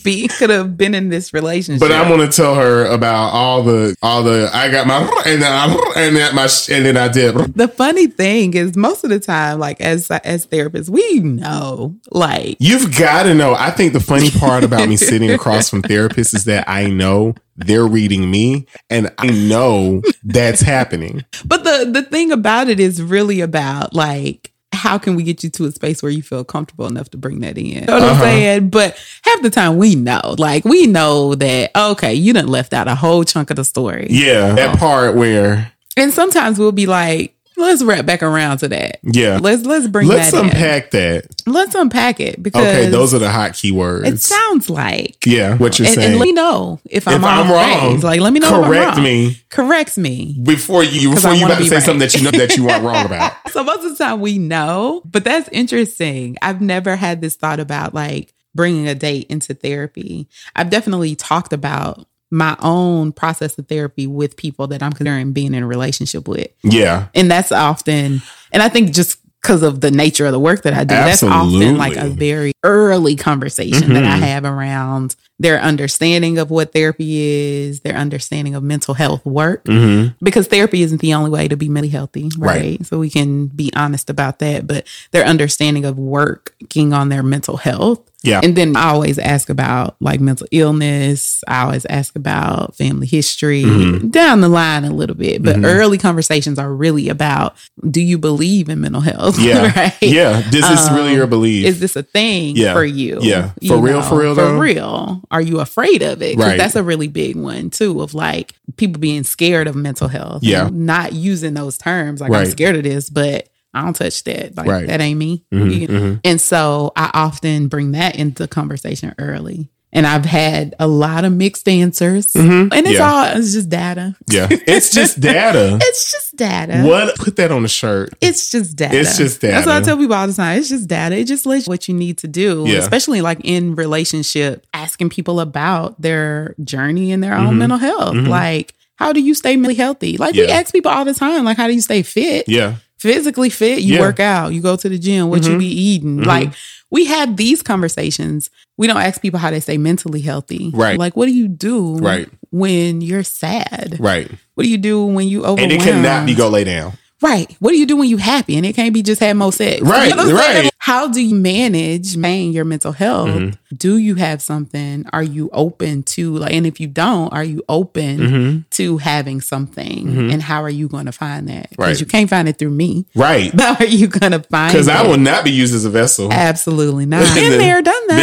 be could have been in this relationship. But I want to tell her about all the all the I got my and then I and then my and then I did. The funny thing is most of the time, like as as therapists, we know like you've gotta know. I think the funny part about me sitting across from therapist is that I know they're reading me and I know that's happening. But the, the thing about it is really about like, how can we get you to a space where you feel comfortable enough to bring that in? You know what uh-huh. I'm saying? But half the time we know, like we know that, okay, you done left out a whole chunk of the story. Yeah. That part where. And sometimes we'll be like, let's wrap back around to that. Yeah. Let's let's bring let's that unpack in. that. Let's unpack it. Because okay, those are the hot keywords. It sounds like. Yeah, what you're and, saying. And let me know if I'm, if I'm wrong. Things. Like let me know Correct if I'm wrong. me. Correct me. Before you before you about to say right. something that you know that you aren't wrong about. So most of the time we know, but that's interesting. I've never had this thought about like bringing a date into therapy. I've definitely talked about my own process of therapy with people that I'm considering being in a relationship with. Yeah. And that's often, and I think just because of the nature of the work that I do, Absolutely. That's often like a very early conversation mm-hmm. that I have around their understanding of what therapy is, their understanding of mental health work, mm-hmm. because therapy isn't the only way to be mentally healthy, right? right? So we can be honest about that, but their understanding of working on their mental health. Yeah. And then I always ask about like mental illness. I always ask about family history mm-hmm. down the line a little bit. But mm-hmm. early conversations are really about, do you believe in mental health? Yeah. right? Yeah. Is this um, really your belief? Is this a thing yeah. for you? Yeah. For you real, know, for real, though? For real. Are you afraid of it? Because right. that's a really big one, too, of like people being scared of mental health. Yeah. Not using those terms. Like, right. I'm scared of this, but I don't touch that. Like, right. that ain't me. Mm-hmm, you know? mm-hmm. And so I often bring that into conversation early. And I've had a lot of mixed answers. Mm-hmm. And it's yeah. all, it's just data. Yeah. It's just data. It's just data. What? Put that on a shirt. It's just data. It's just data. That's what I tell people all the time. It's just data. It just lists what you need to do, yeah. especially like in relationship, asking people about their journey and their mm-hmm. own mental health. Mm-hmm. Like, how do you stay mentally healthy? Like yeah. we ask people all the time, like, how do you stay fit? Yeah. Physically fit, you yeah. work out, you go to the gym, what mm-hmm. you be eating. Mm-hmm. Like, we have these conversations. We don't ask people how they stay mentally healthy. Right. Like, what do you do right. when you're sad? Right. What do you do when you overwhelmed? And it cannot be go lay down. Right. What do you do when you happy? And it can't be just have more sex. Right, you know right. How do you manage, man, your mental health? Mm-hmm. Do you have something? Are you open to, like, and if you don't, are you open mm-hmm. to having something? Mm-hmm. And how are you going to find that? Because right. you can't find it through me. Right. But are you going to find it? Because I will not be used as a vessel. Absolutely not. Been there, done that.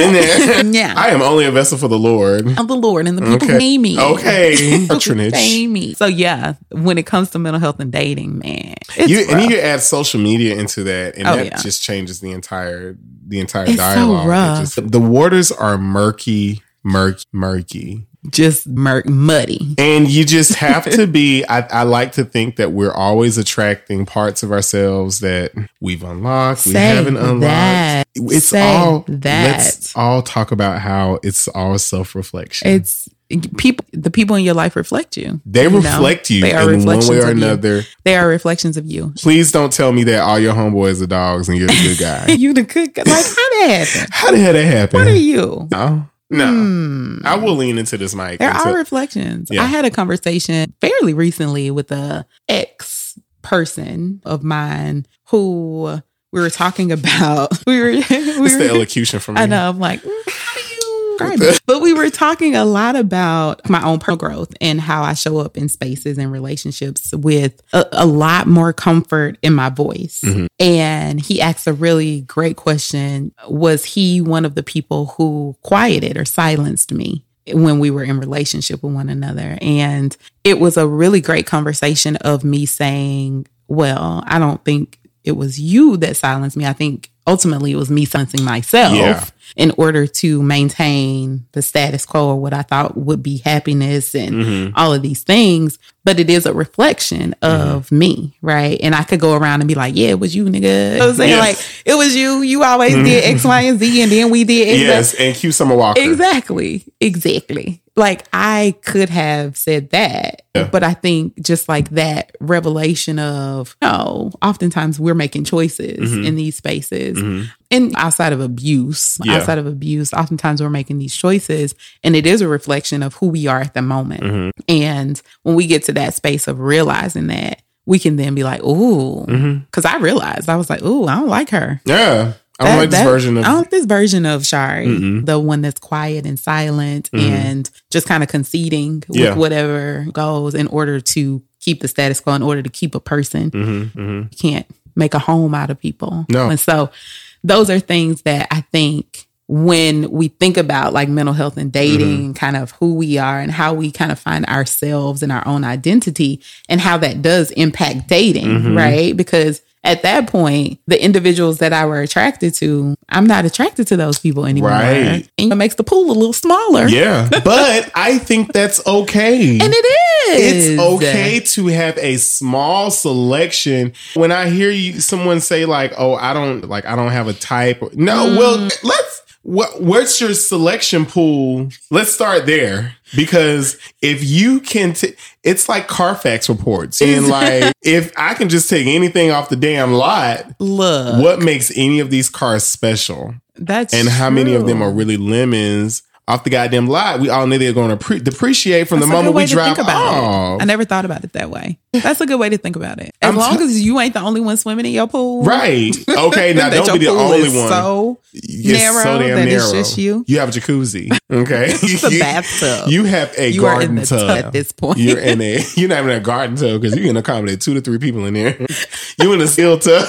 Been there. yeah. I am only a vessel for the Lord. Of the Lord. And the people okay. pay me. Okay. Patronage. Pay me. So, yeah, when it comes to mental health and dating, man. You, and you can add social media into that, and oh, that yeah. just changes the entire the entire it's dialogue. So rough. Just, the waters are murky, murky, murky, just murk, muddy. And you just have to be. I, I like to think that we're always attracting parts of ourselves that we've unlocked, Say we haven't unlocked. That. It's Say all that. Let's all talk about how it's all self-reflection. It's. People, the people in your life reflect you. They you reflect know? you they are in one way or another. You. They are reflections of you. Please don't tell me that all your homeboys are dogs and you're the good guy. You the good guy. Like, how did that happen? How the hell that happen? What are you? No, no. Mm. I will lean into this mic. There until, are reflections. Yeah. I had a conversation fairly recently with a ex person of mine who we were talking about. We were. we it's were, the elocution for me. I know. I'm like. But we were talking a lot about my own personal growth and how I show up in spaces and relationships with a, a lot more comfort in my voice. Mm-hmm. And he asked a really great question. Was he one of the people who quieted or silenced me when we were in relationship with one another? And it was a really great conversation of me saying, well, I don't think it was you that silenced me. I think ultimately it was me silencing myself yeah. in order to maintain the status quo or what I thought would be happiness and mm-hmm. all of these things. But it is a reflection of mm-hmm. me, right? And I could go around and be like, yeah, it was you, nigga. You know what I'm saying? Yes. Like, it was you. You always mm-hmm. did X, Y, and Z, and then we did X, Yes, and Q Summer Walker. Exactly. Exactly. Like, I could have said that, yeah. but I think just like that revelation of, no, oftentimes we're making choices mm-hmm. in these spaces. Mm-hmm. And outside of abuse, yeah. outside of abuse, oftentimes we're making these choices and it is a reflection of who we are at the moment. Mm-hmm. And when we get to that space of realizing that, we can then be like, ooh, because mm-hmm. I realized I was like, ooh, I don't like her. Yeah. I don't that, like this that, version of I don't this version of Shari, mm-mm. the one that's quiet and silent mm-hmm. and just kind of conceding yeah. with whatever goes in order to keep the status quo, in order to keep a person. Mm-hmm, mm-hmm. You can't make a home out of people. No. And so those are things that I think when we think about like mental health and dating, mm-hmm. kind of who we are and how we kind of find ourselves and our own identity and how that does impact dating, mm-hmm. right? Because at that point, the individuals that I were attracted to, I'm not attracted to those people anymore. Right. And it makes the pool a little smaller. Yeah. But I think that's okay. And it is. It's okay to have a small selection. When I hear you, someone say like, oh, I don't like, I don't have a type. No, mm. well, let's, what, what's your selection pool? Let's start there. Because if you can, t- it's like Carfax reports. And like, if I can just take anything off the damn lot, look, what makes any of these cars special? That's and how true. Many of them are really lemons off the goddamn lot? We all know they're going to pre- depreciate from that's the moment we drive off. It. I never thought about it that way. That's a good way to think about it. As I'm long t- as you ain't the only one swimming in your pool. Right. Okay, now don't be the only one. So it's narrow so damn that narrow. It's just you. You have a jacuzzi. Okay. It's a bathtub. You have a you garden tub. tub. At this point. You're in a you're not even in a garden tub because you can accommodate two to three people in there. You in a steel tub.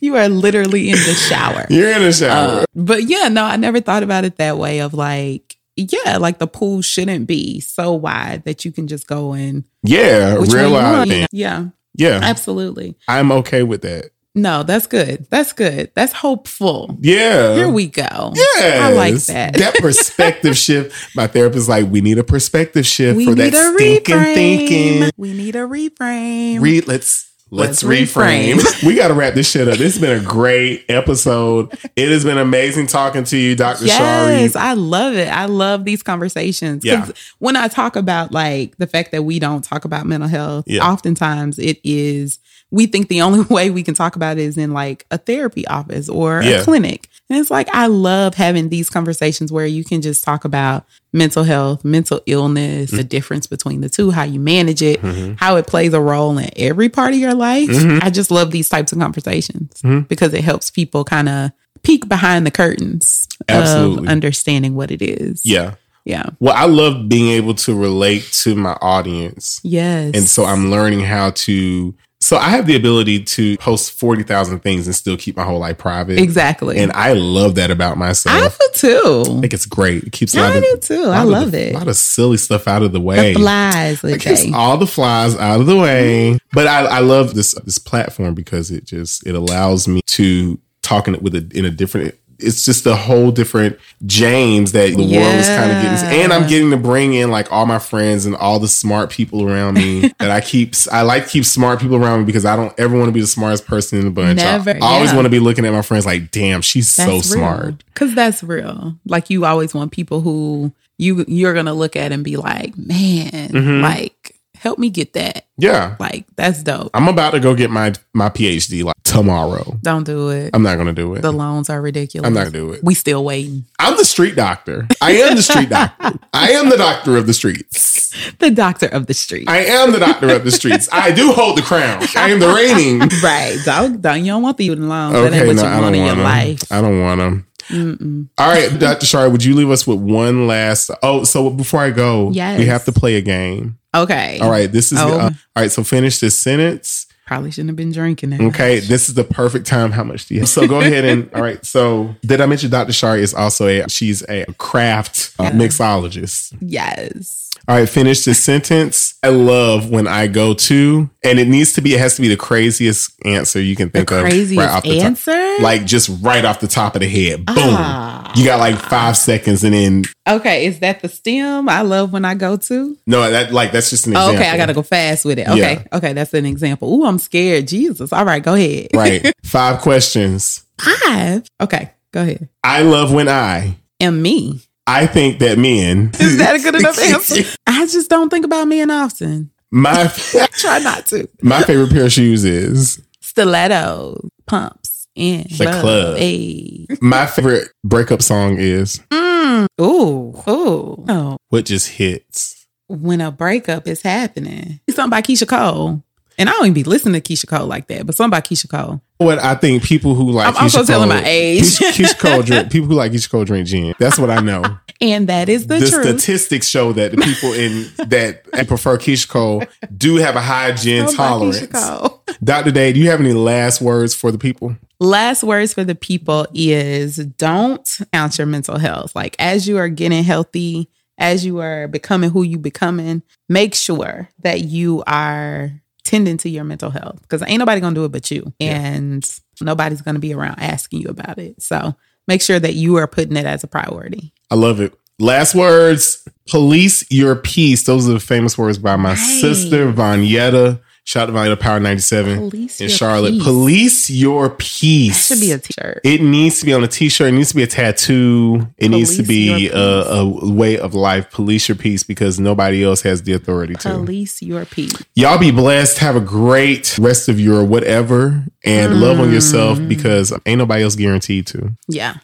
You are literally in the shower. You're in the shower. Uh, but yeah, no, I never thought about it that way of like, yeah, like the pool shouldn't be so wide that you can just go in. Yeah, realize. Yeah. Yeah. Absolutely. I'm okay with that. No, that's good. That's good. That's hopeful. Yeah. Here we go. Yeah. I like that. That perspective shift. My therapist is like, we need a perspective shift we for that stinking reframe. Thinking. We need a reframe. Read, let's. Let's, Let's reframe. reframe. We got to wrap this shit up. This has been a great episode. It has been amazing talking to you, Doctor Yes, Shari. Yes, I love it. I love these conversations. Yeah. When I talk about like the fact that we don't talk about mental health, yeah. oftentimes it is, we think the only way we can talk about it is in like a therapy office or yeah. a clinic. And it's like, I love having these conversations where you can just talk about mental health, mental illness, mm-hmm. the difference between the two, how you manage it, mm-hmm. how it plays a role in every part of your life. Mm-hmm. I just love these types of conversations mm-hmm. because it helps people kind of peek behind the curtains Absolutely. Of understanding what it is. Yeah. Yeah. Well, I love being able to relate to my audience. Yes. And so I'm learning how to... So I have the ability to post forty thousand things and still keep my whole life private. Exactly. And I love that about myself. I do too. I think it's great. It keeps a lot I of, do too. I love the, it. A lot of silly stuff out of the way. The flies. It keeps day. all the flies out of the way. But I, I love this this platform because it just, it allows me to talk in, with a, in a different... It's just a whole different James that the yeah. world is kind of getting. And I'm getting to bring in like all my friends and all the smart people around me that I keep. I like to keep smart people around me because I don't ever want to be the smartest person in the bunch. Never, I always yeah. want to be looking at my friends like, damn, she's that's so real. Smart. Because that's real. Like you always want people who you, you're going to look at and be like, man, mm-hmm. like help me get that. Yeah. Like that's dope. I'm about to go get my, my P H D like tomorrow. Don't do it. I'm not going to do it. The loans are ridiculous. I'm not going to do it. We still waiting. I'm the street doctor. I am the street doctor. I am the doctor of the streets. The doctor of the streets. I am the doctor of the streets. I do hold the crown. I am the reigning. Right. Don't, don't, you don't want the loans. Okay, that ain't what no, you I want in your them. Life. I don't want them. Mm-mm. All right, Doctor Shari, would you leave us with one last... Oh, so before I go, yes. we have to play a game. Okay. All right, this is... Oh. Uh, all right, so finish this sentence. Probably shouldn't have been drinking it. Okay, much. This is the perfect time. How much do you have? So go ahead and... All right, so did I mention Doctor Shari is also a... She's a craft uh, yes. mixologist. Yes. All right, finish this sentence. I love when I go to... And it needs to be... It has to be the craziest answer you can think the of. Craziest right off the answer? Top, like, just right off the top of the head. Boom. Ah. You got like five seconds and then... Okay, is that the stem? I love when I go to? No, that like that's just an example. Okay, I got to go fast with it. Okay, yeah. okay, that's an example. Ooh, I'm scared. Jesus. All right, go ahead. Right. Five questions. Five? Okay, go ahead. I love when I... Am me. I think that men... Is that a good enough answer? I just don't think about men often. My I try not to. My favorite pair of shoes is stilettos, pumps, and the love. Club. Ay. My favorite breakup song is mm. Ooh, ooh, oh, what just hits when a breakup is happening. It's something by Keyshia Cole, and I don't even be listening to Keyshia Cole like that, but something by Keyshia Cole. what I think people who like I'm Keyshia also Cole, telling my age. Keyshia, Keyshia Cole drink, people who like Keyshia Cole drink gin. That's what I know. And that is the, the truth. The statistics show that the people in that prefer Keyshia Cole do have a high gin oh tolerance. Doctor Dade, do you have any last words for the people? Last words for the people is don't count your mental health. Like as you are getting healthy, as you are becoming who you becoming, make sure that you are tending to your mental health because ain't nobody going to do it but you. Yeah. And nobody's going to be around asking you about it. So make sure that you are putting it as a priority. I love it. Last words, police your peace. Those are the famous words by my right. sister, Vanietta. Shout out to Power ninety-seven police in Charlotte. Peace. Police your peace. That should be a t-shirt. It needs to be on a t-shirt. It needs to be a tattoo. It police needs to be a, a way of life. Police your peace because nobody else has the authority to. Police your peace. Y'all be blessed. Have a great rest of your whatever and mm. love on yourself because ain't nobody else guaranteed to. Yeah.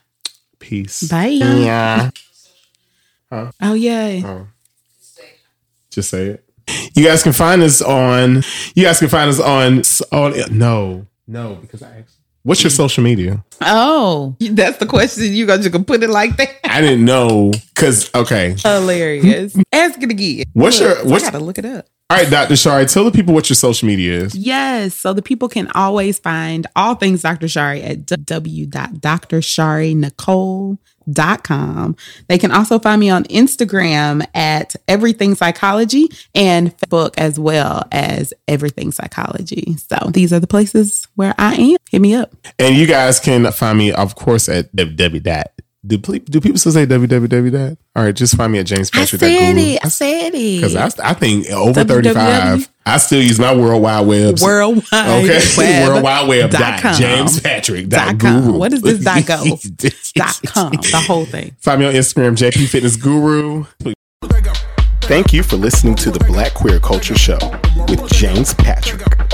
Peace. Bye. Yeah. Huh? Oh, yeah. Oh. Just say it. You guys can find us on, you guys can find us on, on no, no, because I actually, what's your social media? Oh, that's the question. You guys just gonna put it like that. I didn't know. Cause okay. Hilarious. Ask it again. What's look, your, what's, I gotta look it up. All right, Doctor Shari, tell the people what your social media is. Yes. So the people can always find all things Doctor Shari at w w w dot dr shari nicole dot com. They can also find me on Instagram at Everything Psychology and Facebook as well as Everything Psychology. So these are the places where I am. Hit me up. And you guys can find me, of course, at w w w dot Do, do people still say www that? All right, just find me at James Patrick. I said it. I said it. Because I, I think over thirty-five, I still use my World Wide Web. World Wide okay. Web. World Wide Web. Dot dot James Patrick. Dot guru. What is this dot go? dot com. The whole thing. Find me on Instagram, J P Fitness Guru. Thank you for listening to The Black Queer Culture Show with James Patrick.